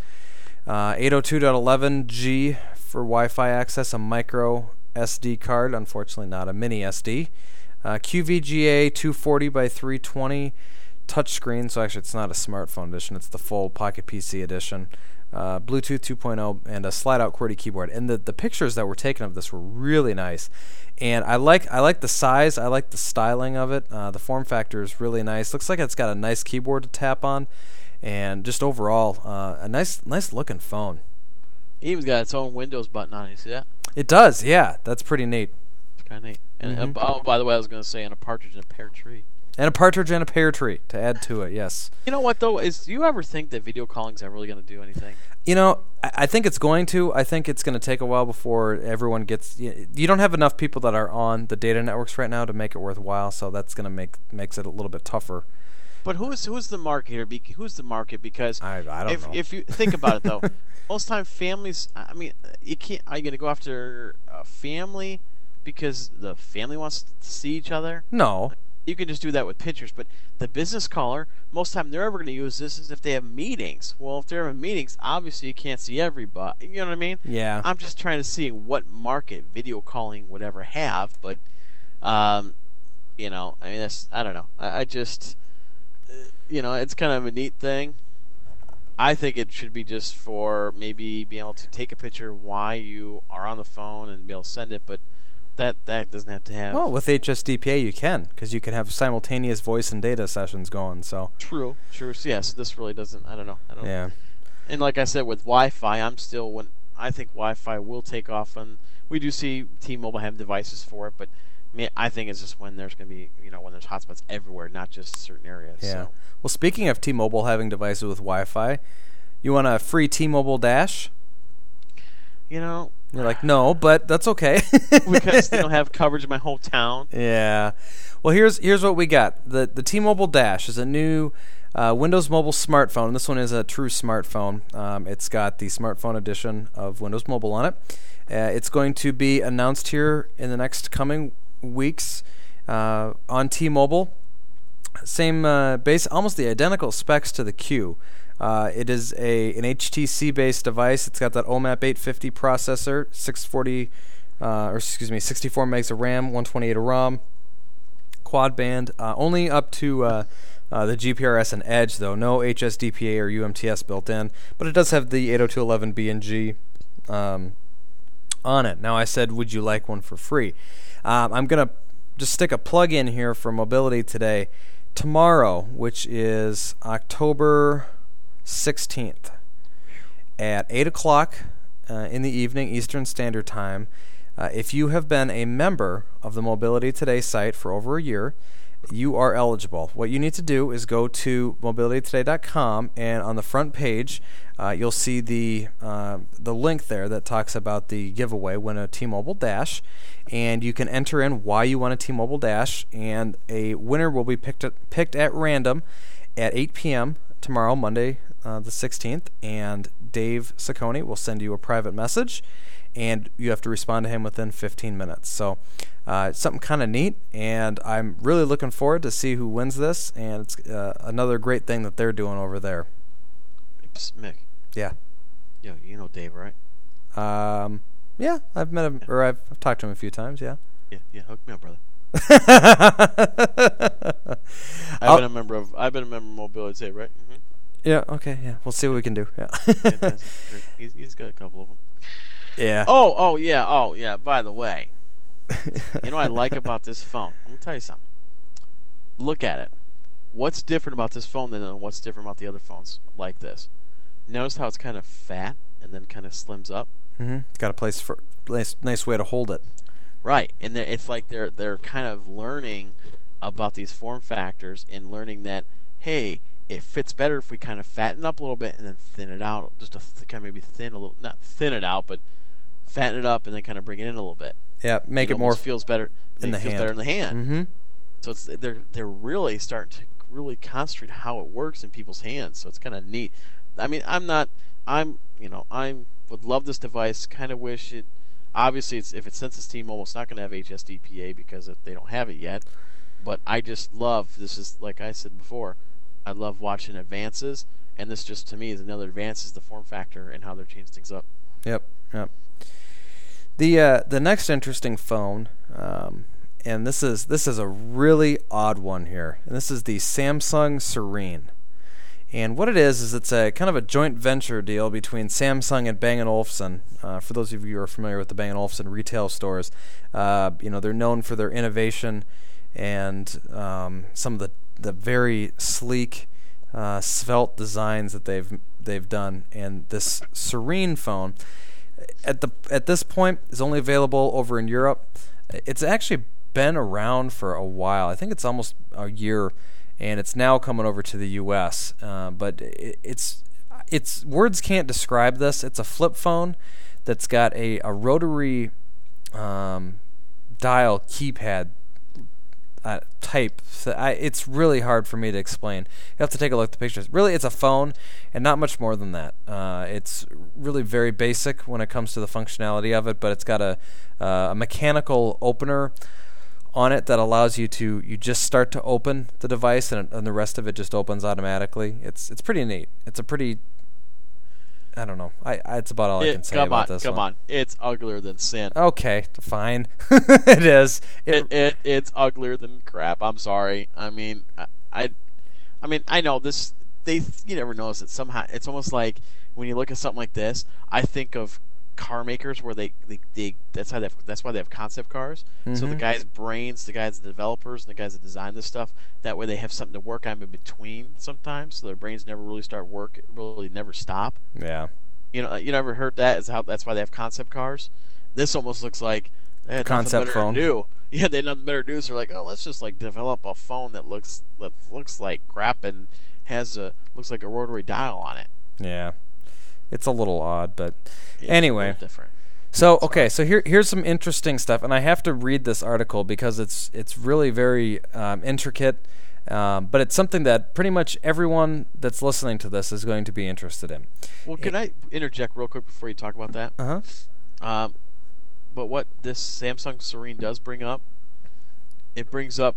Uh, eight oh two dot eleven G for Wi-Fi access. A micro S D card, unfortunately not a mini S D. Uh, Q V G A two forty by three twenty. Touchscreen, so actually it's not a smartphone edition, it's the full Pocket P C edition, uh, Bluetooth two point oh, and a slide-out QWERTY keyboard. And the, the pictures that were taken of this were really nice. And I like I like the size, I like the styling of it, uh, the form factor is really nice. Looks like it's got a nice keyboard to tap on, and just overall, uh, a nice nice looking phone. It even's got its own Windows button on it, you see that? It does, yeah, that's pretty neat. It's kind of neat. And mm-hmm. a, oh, by the way, I was going to say, and a partridge in a pear tree. And a partridge and a pear tree to add to it, yes. You know what, though? Is, do you ever think that video calling's ever really going to do anything? You know, I, I think it's going to. I think it's going to take a while before everyone gets... You, you don't have enough people that are on the data networks right now to make it worthwhile, so that's going to make makes it a little bit tougher. But who's who's the market here? Be, who's the market? Because I, I don't if, know. If you think about it, though, most time families... I mean, you can't. Are you going to go after a family because the family wants to see each other? No. You can just do that with pictures, but the business caller, most time they're ever going to use this is if they have meetings. Well, if they're having meetings, obviously you can't see everybody. You know what I mean? Yeah. I'm just trying to see what market video calling would ever have, but, um, you know, I mean, that's, I don't know. I, I just, uh, you know, it's kind of a neat thing. I think it should be just for maybe being able to take a picture while you are on the phone and be able to send it, but That that doesn't have to have... Well, with H S D P A you can, because you can have simultaneous voice and data sessions going, so... True, true. So, yes, this really doesn't... I don't know. I don't yeah. know. And like I said, with Wi-Fi, I'm still... when I think Wi-Fi will take off, and we do see T-Mobile have devices for it, but I mean, I think it's just when there's going to be, you know, when there's hotspots everywhere, not just certain areas. Yeah. So. Well, speaking of T-Mobile having devices with Wi-Fi, you want a free T-Mobile Dash? You know. You're like, no, but that's okay. Because they don't have coverage in my whole town. Yeah. Well, here's here's what we got. The the T-Mobile Dash is a new uh, Windows Mobile smartphone. This one is a true smartphone. Um, it's got the smartphone edition of Windows Mobile on it. Uh, it's going to be announced here in the next coming weeks uh, on T-Mobile. Same uh, base, almost the identical specs to the Q. Uh, it is a an H T C-based device. It's got that O M A P eight fifty processor, six forty, uh, or excuse me, sixty-four megs of RAM, one twenty-eight of ROM, quad band, uh, only up to uh, uh, the G P R S and Edge though. No H S D P A or U M T S built in, but it does have the eight oh two eleven B and G um, on it. Now I said, would you like one for free? Um, I'm gonna just stick a plug in here for Mobility Today tomorrow, which is October sixteenth at eight o'clock uh, in the evening Eastern Standard Time. Uh, if you have been a member of the Mobility Today site for over a year, you are eligible. What you need to do is go to mobility today dot com, and on the front page uh, you'll see the uh, the link there that talks about the giveaway, win a T-Mobile Dash, and you can enter in why you want a T-Mobile Dash, and a winner will be picked at, picked at random at eight p.m. tomorrow, Monday uh, the sixteenth, and Dave Saccone will send you a private message, and you have to respond to him within fifteen minutes. So uh, it's something kind of neat, and I'm really looking forward to see who wins this, and it's uh, another great thing that they're doing over there. Oops, Mick. Yeah. Yo, you know Dave, right? Um, yeah, I've met him, yeah. or I've, I've talked to him a few times, yeah. Yeah, yeah, hook me up, brother. I've I'll, been a member of I've been a member of Mobility Today, right? Mm-hmm. Yeah. Okay. Yeah. We'll see what we can do. Yeah. yeah he's, he's got a couple of them. Yeah. Oh. Oh. Yeah. Oh. Yeah. By the way, you know what I like about this phone? I'm gonna tell you something. Look at it. What's different about this phone than what's different about the other phones like this? Notice how it's kind of fat and then kind of slims up. Mm-hmm. It's got a place for nice nice way to hold it. Right, and it's like they're they're kind of learning about these form factors and learning that, hey, it fits better if we kind of fatten up a little bit and then thin it out, just to th- kind of maybe thin a little, not thin it out, but fatten it up and then kind of bring it in a little bit. Yeah, make it, it more feels better in the, feels better in the hand. Mm-hmm. So it's they're they're really starting to really concentrate how it works in people's hands. So it's kind of neat. I mean, I'm not, I'm you know, I would love this device. Kind of wish it. Obviously, it's, if it senses T-Mobile, it's not going to have H S D P A because they don't have it yet. But I just love, this is like I said before, I love watching advances. And this just, to me, is another advance, is the form factor and how they're changing things up. Yep, yep. The uh, the next interesting phone, um, and this is this is a really odd one here, and this is the Samsung Serene. And what it is is it's a kind of a joint venture deal between Samsung and Bang and Olufsen. Uh, for those of you who are familiar with the Bang and Olufsen retail stores, uh, you know they're known for their innovation and um, some of the the very sleek, uh, svelte designs that they've they've done. And this Serene phone, at the at this point, is only available over in Europe. It's actually been around for a while. I think it's almost a year. And it's now coming over to the U S Uh, but it, it's it's words can't describe this. It's a flip phone that's got a, a rotary um, dial keypad uh, type. So I, it's really hard for me to explain. You have to take a look at the pictures. Really, it's a phone and not much more than that. Uh, it's really very basic when it comes to the functionality of it, but it's got a, uh, a mechanical opener on it that allows you to you just start to open the device and, and the rest of it just opens automatically. It's it's pretty neat. It's a pretty I don't know. I, I it's about all it, I can say about on, this. Come one. on, it's uglier than sin. Okay, fine. it is. It, it it it's uglier than crap. I'm sorry. I mean, I, I, I mean, I know this. They you never notice it somehow. It's almost like when you look at something like this, I think of car makers where they, they, they that's how they have, that's why they have concept cars. Mm-hmm. So the guys' brains, the guys, the developers, and the guys that design this stuff. That way they have something to work on in between sometimes. So their brains never really start work, really never stop. Yeah. You know, you never heard that? Is how that's why they have concept cars. This almost looks like they had concept phone. To do. yeah, they had nothing better to do, so they're like, oh, let's just like develop a phone that looks that looks like crap and has a looks like a rotary dial on it. Yeah, it's a little odd, but yeah, anyway. It's a little different. So okay, so here here's some interesting stuff, and I have to read this article because it's it's really very um, intricate, um, but it's something that pretty much everyone that's listening to this is going to be interested in. Well, can it, I interject real quick before you talk about that? Uh huh. Um, but what this Samsung Serene does bring up, it brings up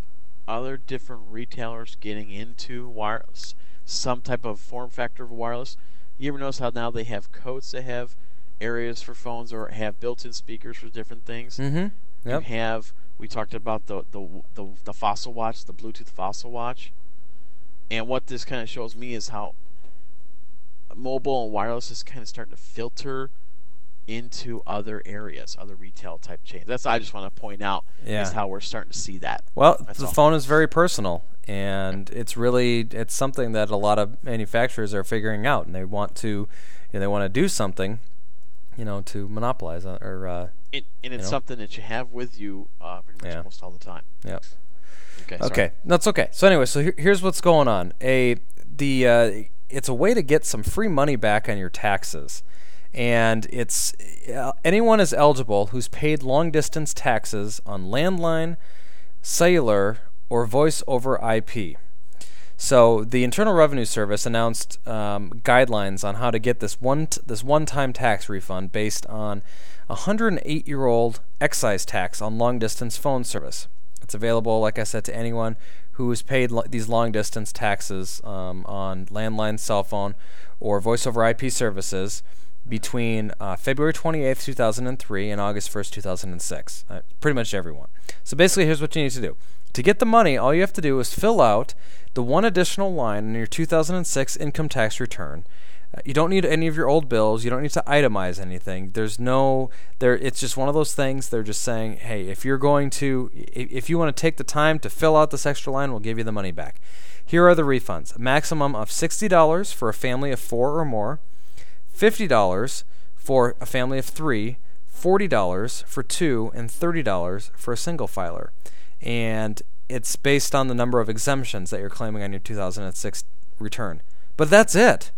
other different retailers getting into wireless, some type of form factor of wireless. You ever notice how now they have coats that have areas for phones or have built-in speakers for different things. Mm-hmm. Yep. You have, we talked about the, the the the Fossil Watch, the Bluetooth Fossil Watch, and what this kind of shows me is how mobile and wireless is kind of starting to filter into other areas, other retail type chains. That's what I just want to point out yeah. is how we're starting to see that. Well, That's the all. phone is very personal, and it's really it's something that a lot of manufacturers are figuring out, and they want to you know, they want to do something. You know, to monopolize on, or uh, it, and it's you know. something that you have with you uh, pretty much yeah. almost all the time. Yeah. Okay. Okay. That's no, okay. So anyway, so here, here's what's going on. A the uh, it's a way to get some free money back on your taxes, and it's uh, anyone is eligible who's paid long distance taxes on landline, cellular, or voice over I P. So the Internal Revenue Service announced um, guidelines on how to get this one t- this one-time tax refund based on a one hundred eight-year-old excise tax on long-distance phone service. It's available, like I said, to anyone who has paid lo- these long-distance taxes um, on landline, cell phone, or voice over I P services between uh, February twenty-eighth, two thousand three and August first, two thousand six. Uh, pretty much everyone. So basically, here's what you need to do. To get the money, all you have to do is fill out the one additional line in your two thousand six income tax return. Uh, you don't need any of your old bills. You don't need to itemize anything. There's no there. It's just one of those things. They're just saying, hey, if you're going to, if you want to take the time to fill out this extra line, we'll give you the money back. Here are the refunds: a maximum of sixty dollars for a family of four or more, fifty dollars for a family of three, forty dollars for two, and thirty dollars for a single filer. And it's based on the number of exemptions that you're claiming on your two thousand six return. But that's it.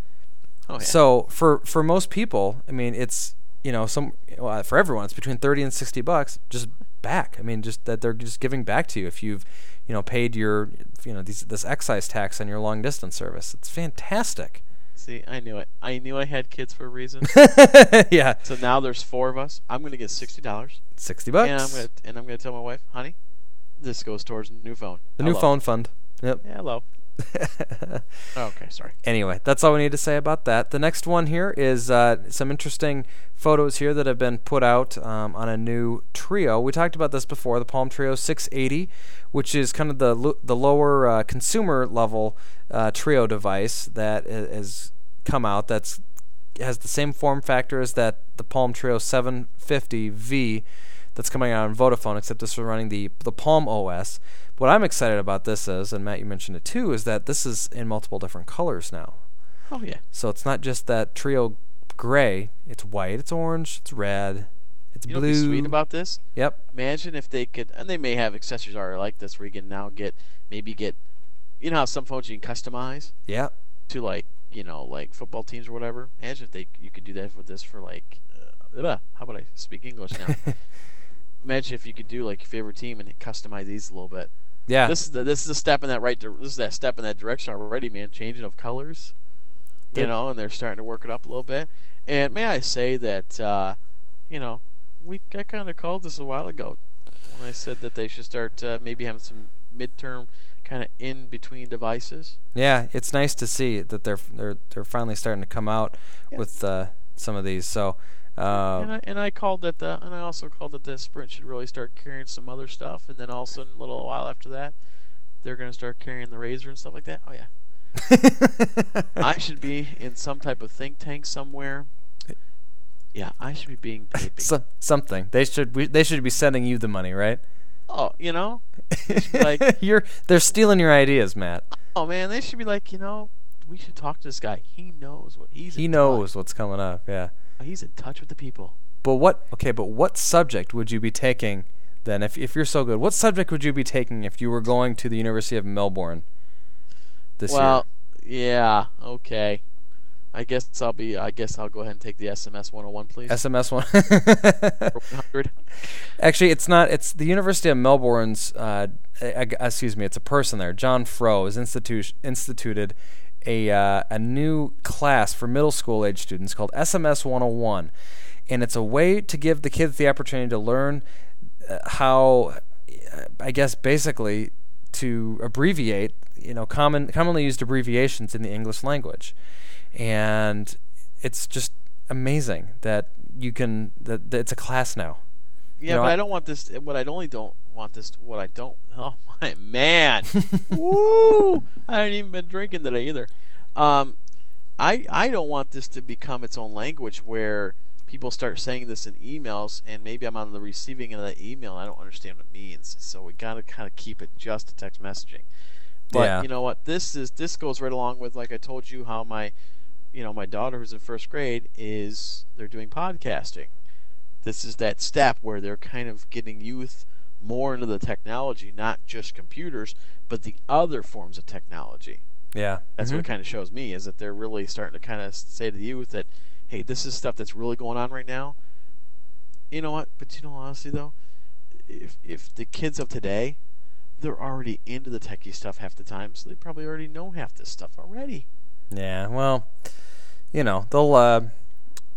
Oh, yeah. So for, for most people, I mean, it's, you know, some well, for everyone, it's between thirty and sixty bucks just back. I mean, just that they're just giving back to you if you've, you know, paid your, you know, these, this excise tax on your long distance service. It's fantastic. See, I knew it. I knew I had kids for a reason. Yeah. So now there's four of us. I'm going to get sixty dollars. sixty bucks. And I'm going to, and I'm going to tell my wife, honey, this goes towards the new phone. The hello. New phone fund. Yep. Yeah, hello. Okay, sorry. Anyway, that's all we need to say about that. The next one here is uh, some interesting photos here that have been put out um, on a new Trio. We talked about this before, the Palm Trio six eighty, which is kind of the lo- the lower uh, consumer level uh, Trio device that has come out. That's has the same form factor as that the Palm Trio seven fifty V. That's coming out on Vodafone, except this is running the the Palm O S. What I'm excited about this is, and Matt, you mentioned it too, is that this is in multiple different colors now. Oh, yeah. So it's not just that Trio gray. It's white, it's orange, it's red, it's you blue. You know what's sweet about this? Yep. Imagine if they could, and they may have accessories already like this where you can now get, maybe get, you know how some phones you can customize? Yeah. To like, you know, like football teams or whatever. Imagine if they you could do that with this for like, uh, how about I speak English now? Imagine if you could do like your favorite team and customize these a little bit. Yeah. This is the, this is a step in that right. Di- this is that step in that direction already, man. Changing of colors, you yeah. know, and they're starting to work it up a little bit. And may I say that, uh, you know, we I kind of called this a while ago when I said that they should start uh, maybe having some midterm kind of in between devices. Yeah, it's nice to see that they're they're they're finally starting to come out yeah. with uh, some of these. So. Uh, and, I, and I called that the, and I also called that the Sprint should really start carrying some other stuff, and then all of a sudden, a little while after that, they're going to start carrying the Razr and stuff like that. Oh yeah, I should be in some type of think tank somewhere. Yeah, I should be being paid. So, something they should we, they should be sending you the money, right? Oh, you know, like you're they're stealing your ideas, Matt. Oh man, they should be like, you know, we should talk to this guy. He knows what he's. He knows what's coming up. Yeah. He's in touch with the people. But what? Okay, but what subject would you be taking then, if if you're so good, what subject would you be taking if you were going to the University of Melbourne this well, year? Well, yeah, okay. I guess I'll be. I guess I'll go ahead and take the S M S one oh one, please. S M S one hundred. Actually, it's not. It's the University of Melbourne's. Uh, I, I, excuse me. It's a person there. John Froh has institu- instituted a uh, a new class for middle school age students called S M S one oh one, and it's a way to give the kids the opportunity to learn uh, how, I guess, basically to abbreviate. You know, common commonly used abbreviations in the English language. And it's just amazing that you can that, that it's a class now. Yeah, you know, but I, I don't want this. What I only don't want this. What I don't. Oh my man! Woo! I haven't even been drinking today either. Um, I I don't want this to become its own language where people start saying this in emails, and maybe I'm on the receiving end of that email. And I don't understand what it means, so we gotta kind of keep it just to text messaging. But yeah. You know what? This is this goes right along with, like I told you, how my. You know, my daughter, who's in first grade, is they're doing podcasting. This is that step where they're kind of getting youth more into the technology, not just computers, but the other forms of technology. Yeah, that's mm-hmm. what it kind of shows me, is that they're really starting to kind of say to the youth that, hey, this is stuff that's really going on right now. You know what? But you know, honestly though, if if the kids of today, they're already into the techie stuff half the time, so they probably already know half this stuff already. Yeah, well, you know, they'll. Uh,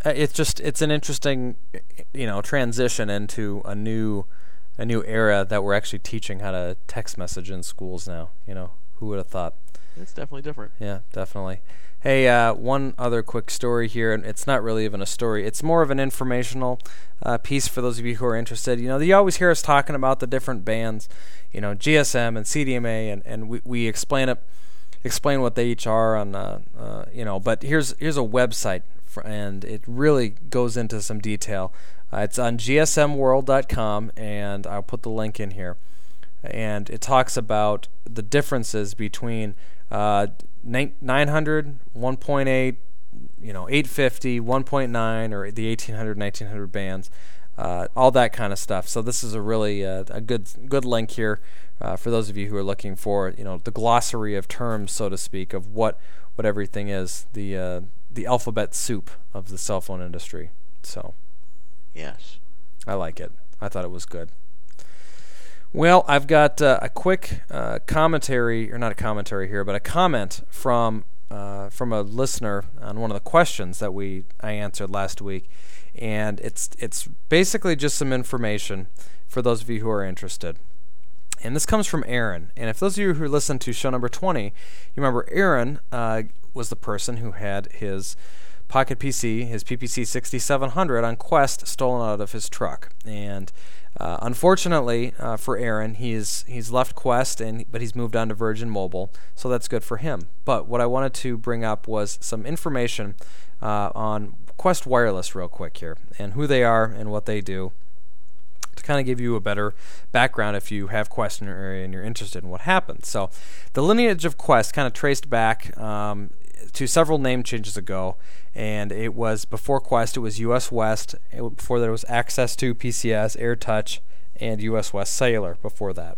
it's just it's an interesting, you know, transition into a new, a new era that we're actually teaching how to text message in schools now. You know, who would have thought? It's definitely different. Yeah, definitely. Hey, uh, one other quick story here, and it's not really even a story. It's more of an informational uh, piece for those of you who are interested. You know, you always hear us talking about the different bands, you know, G S M and C D M A, and and we we explain it. Explain what they each are on, uh, uh, you know. But here's here's a website, for, and it really goes into some detail. Uh, it's on G S M world dot com, and I'll put the link in here. And it talks about the differences between uh, nine hundred, one point eight, you know, eight fifty, one point nine, or the eighteen hundred, nineteen hundred bands, uh, all that kind of stuff. So this is a really uh, a good good link here. Uh, for those of you who are looking for, you know, the glossary of terms, so to speak, of what, what everything is, the uh, the alphabet soup of the cell phone industry. So, yes, I like it. I thought it was good. Well, I've got uh, a quick uh, commentary, or not a commentary here, but a comment from uh, from a listener on one of the questions that we I answered last week, and it's it's basically just some information for those of you who are interested. And this comes from Aaron. And if those of you who listened to show number twenty, you remember Aaron uh, was the person who had his Pocket P C, his P P C sixty-seven hundred on Qwest, stolen out of his truck. And uh, unfortunately uh, for Aaron, he's he's left Qwest, and but he's moved on to Virgin Mobile, so that's good for him. But what I wanted to bring up was some information uh, on Qwest Wireless real quick here, and who they are and what they do, to kind of give you a better background if you have Qwest in your area and you're interested in what happened. So the lineage of Qwest kind of traced back um, to several name changes ago, and it was before Qwest, it was U S West. It, before that, it was Access to, P C S, AirTouch, and U S West Cellular before that.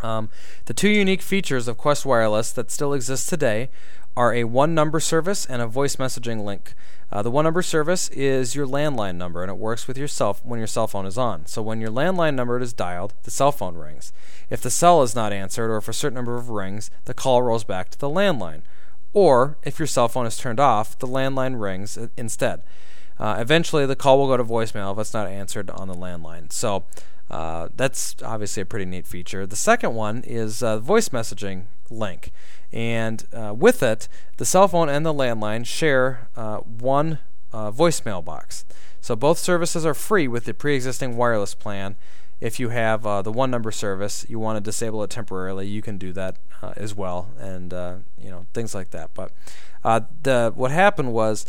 Um, the two unique features of Qwest Wireless that still exist today are a one-number service and a voice messaging link. Uh, the one-number service is your landline number, and it works with your cell f- when your cell phone is on. So when your landline number is dialed, the cell phone rings. If the cell is not answered, or if a certain number of rings, the call rolls back to the landline. Or if your cell phone is turned off, the landline rings uh, instead. Uh, eventually, the call will go to voicemail if it's not answered on the landline. So uh, that's obviously a pretty neat feature. The second one is uh, voice messaging link. And uh, with it, the cell phone and the landline share uh, one uh, voicemail box. So both services are free with the pre-existing wireless plan. If you have uh, the one-number service, you want to disable it temporarily, you can do that uh, as well, and uh, you know, things like that. But uh, the what happened was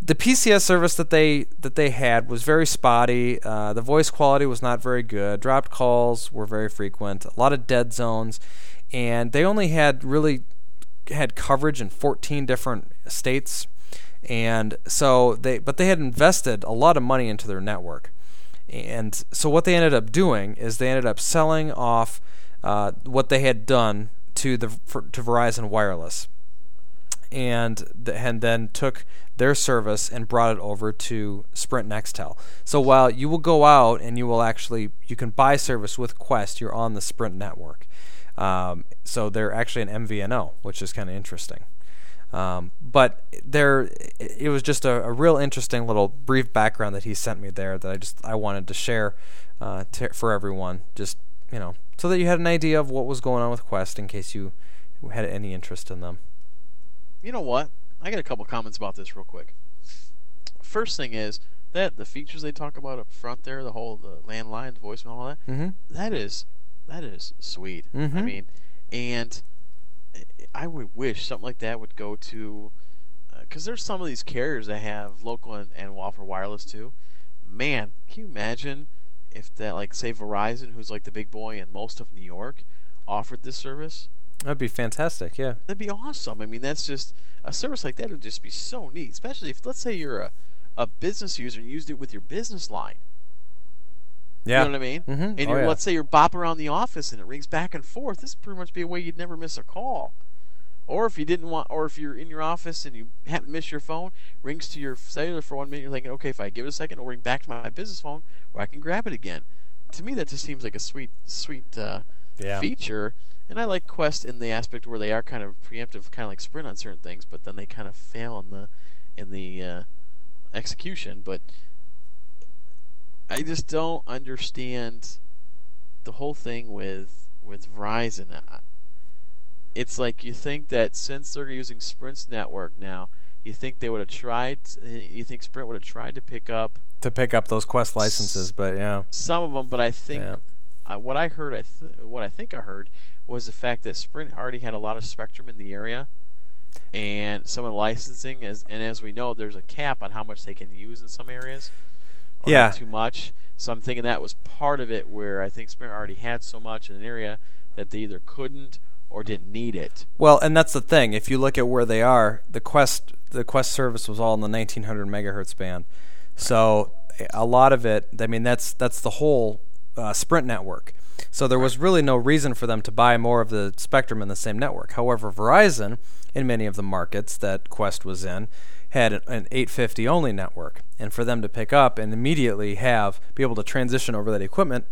the P C S service that they that they had was very spotty. Uh, the voice quality was not very good. Dropped calls were very frequent. A lot of dead zones, and they only had really. had coverage in fourteen different states, and so they but they had invested a lot of money into their network, And so what they ended up doing is they ended up selling off uh, what they had done to the for, to Verizon Wireless, and the, and then took their service and brought it over to Sprint Nextel. So while you will go out and you will actually you can buy service with Qwest, you're on the Sprint network. Um, so they're actually an M V N O, which is kind of interesting. Um, but there, it was just a, a real interesting little brief background that he sent me there that I just I wanted to share uh, to, for everyone, just you know, so that you had an idea of what was going on with Qwest in case you had any interest in them. You know what? I got a couple comments about this real quick. First thing is that the features they talk about up front there, the whole the landline, the voicemail, all that, mm-hmm. that is that is sweet. Mm-hmm. I mean, and. I would wish something like that would go to, because uh, there's some of these carriers that have local and, and offer wireless too. Man, can you imagine if that, like, say Verizon, who's like the big boy in most of New York, offered this service? That'd be fantastic, yeah. That'd be awesome. I mean, that's just, a service like that would just be so neat, especially if, let's say you're a, a business user and used it with your business line. Yeah. You know what I mean? Mm-hmm. And oh, yeah. let's say you're bopping around the office and it rings back and forth. This would pretty much be a way you'd never miss a call. Or if you didn't want, or if you're in your office and you happen to miss your phone, rings to your cellular for one minute. You're thinking, okay, if I give it a second, it'll ring back to my business phone, or I can grab it again. To me, that just seems like a sweet, sweet uh, yeah. feature. And I like Qwest in the aspect where they are kind of preemptive, kind of like Sprint on certain things, but then they kind of fail in the in the uh, execution. But I just don't understand the whole thing with with Verizon. I, It's like you think that since they're using Sprint's network now, you think they would have tried. You think Sprint would have tried to pick up to pick up those Qwest licenses, s- but yeah, some of them. But I think yeah. uh, what I heard, I th- what I think I heard was the fact that Sprint already had a lot of spectrum in the area, and some of the licensing is, and as we know, there's a cap on how much they can use in some areas. Or yeah, too much. So I'm thinking that was part of it, where I think Sprint already had so much in an area that they either couldn't or didn't need it. Well, and that's the thing. If you look at where they are, the Qwest the Qwest service was all in the nineteen hundred megahertz band. Right. So a lot of it, I mean, that's that's the whole uh, Sprint network. So there right. was really no reason for them to buy more of the spectrum in the same network. However, Verizon, in many of the markets that Qwest was in, had an eight fifty only network. And for them to pick up and immediately have be able to transition over that equipment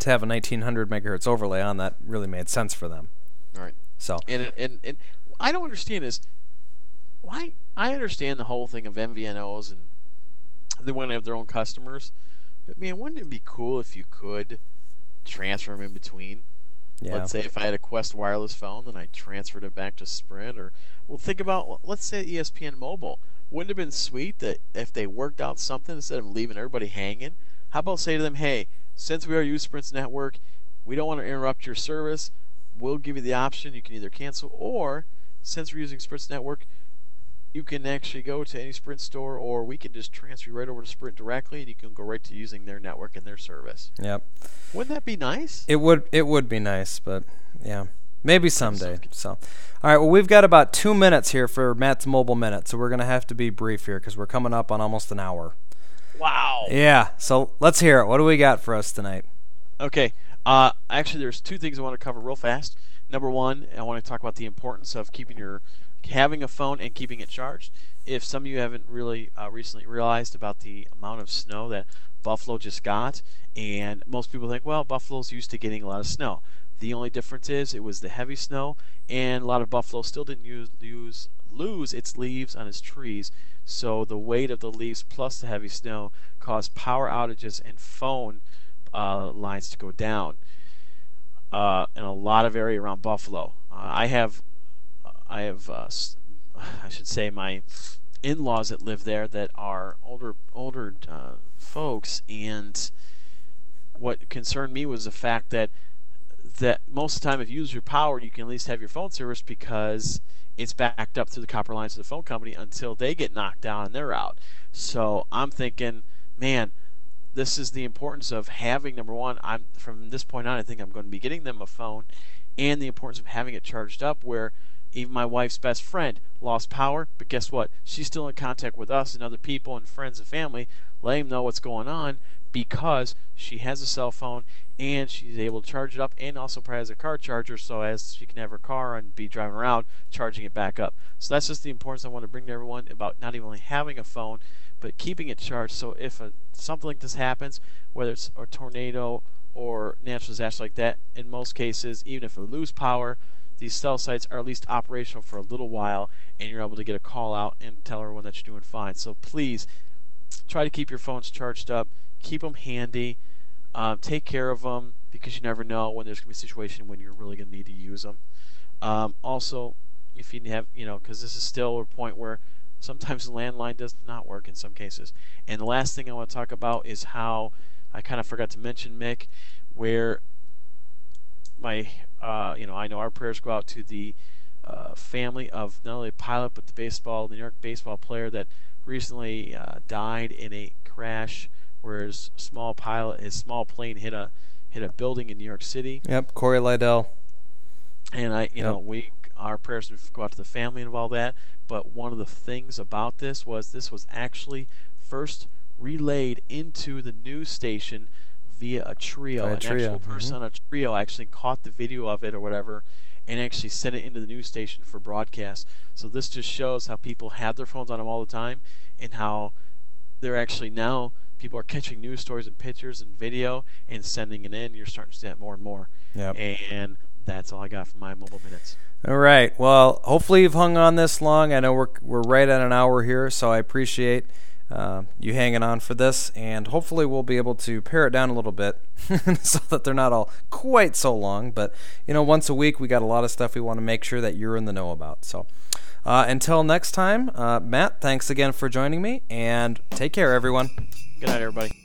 to have a nineteen hundred megahertz overlay on that really made sense for them. All right. So and, and and I don't understand is why I understand the whole thing of M V N Os and they want to have their own customers, but man, wouldn't it be cool if you could transfer them in between? Yeah. Let's say if I had a Qwest wireless phone, then I transferred it back to Sprint, or well, think about let's say E S P N Mobile. Wouldn't it have been sweet that if they worked out something instead of leaving everybody hanging? How about say to them, hey, since we are using Sprint's network, we don't want to interrupt your service. We'll give you the option. You can either cancel, or since we're using Sprint's network, you can actually go to any Sprint store, or we can just transfer you right over to Sprint directly, and you can go right to using their network and their service. Yep. Wouldn't that be nice? It would. It would be nice, but yeah, maybe someday. So, all right. Well, we've got about two minutes here for Matt's mobile minute, so we're gonna have to be brief here because we're coming up on almost an hour. Wow. Yeah. So let's hear it. What do we got for us tonight? Okay. Uh, actually, there's two things I want to cover real fast. Number one, I want to talk about the importance of keeping your, having a phone and keeping it charged. If some of you haven't really uh, recently realized about the amount of snow that Buffalo just got, and most people think, well, Buffalo's used to getting a lot of snow. The only difference is it was the heavy snow, and a lot of Buffalo still didn't use, use lose its leaves on its trees. So the weight of the leaves plus the heavy snow caused power outages and phone Uh, lines to go down uh, in a lot of area around Buffalo. Uh, I have, I have, uh, I should say, my in-laws that live there that are older, older uh, folks, and what concerned me was the fact that that most of the time, if you use your power, you can at least have your phone service because it's backed up through the copper lines to the phone company until they get knocked down and they're out. So I'm thinking, man. This is the importance of having, number one, I'm from this point on, I think I'm going to be getting them a phone, and the importance of having it charged up where even my wife's best friend lost power, but guess what? She's still in contact with us and other people and friends and family, letting them know what's going on, because she has a cell phone and she's able to charge it up, and also probably has a car charger, so as she can have her car and be driving around charging it back up. So that's just the importance I want to bring to everyone about not even only having a phone, but keeping it charged. So if a, something like this happens, whether it's a tornado or natural disaster like that, in most cases, even if we lose power, these cell sites are at least operational for a little while, and you're able to get a call out and tell everyone that you're doing fine. So please try to keep your phones charged up, keep them handy, um, take care of them, because you never know when there's going to be a situation when you're really going to need to use them. Um, also, if you have, you know, because this is still a point where sometimes the landline does not work in some cases. And the last thing I want to talk about is how I kind of forgot to mention, Mick, where my, uh, you know, I know our prayers go out to the uh, family of not only a pilot, but the baseball, the New York baseball player that recently uh, died in a crash where his small pilot, his small plane hit a hit a building in New York City. Yep, Corey Liddell. And I, you yep. know, we our prayers go out to the family and all that. But one of the things about this was this was actually first relayed into the news station via a TRIO. An trio. actual person on mm-hmm. a TRIO actually caught the video of it or whatever and actually sent it into the news station for broadcast. So this just shows how people have their phones on them all the time, and how they're actually now, people are catching news stories and pictures and video and sending it in. You're starting to see that more and more. Yep. And that's all I got for my mobile minutes. All right. Well, hopefully you've hung on this long. I know we're we're right at an hour here, so I appreciate Uh, you hanging on for this, and hopefully we'll be able to pare it down a little bit so that they're not all quite so long. But you know, once a week we got a lot of stuff we want to make sure that you're in the know about. So uh, until next time, uh, Matt, thanks again for joining me, and take care, everyone. Good night, everybody.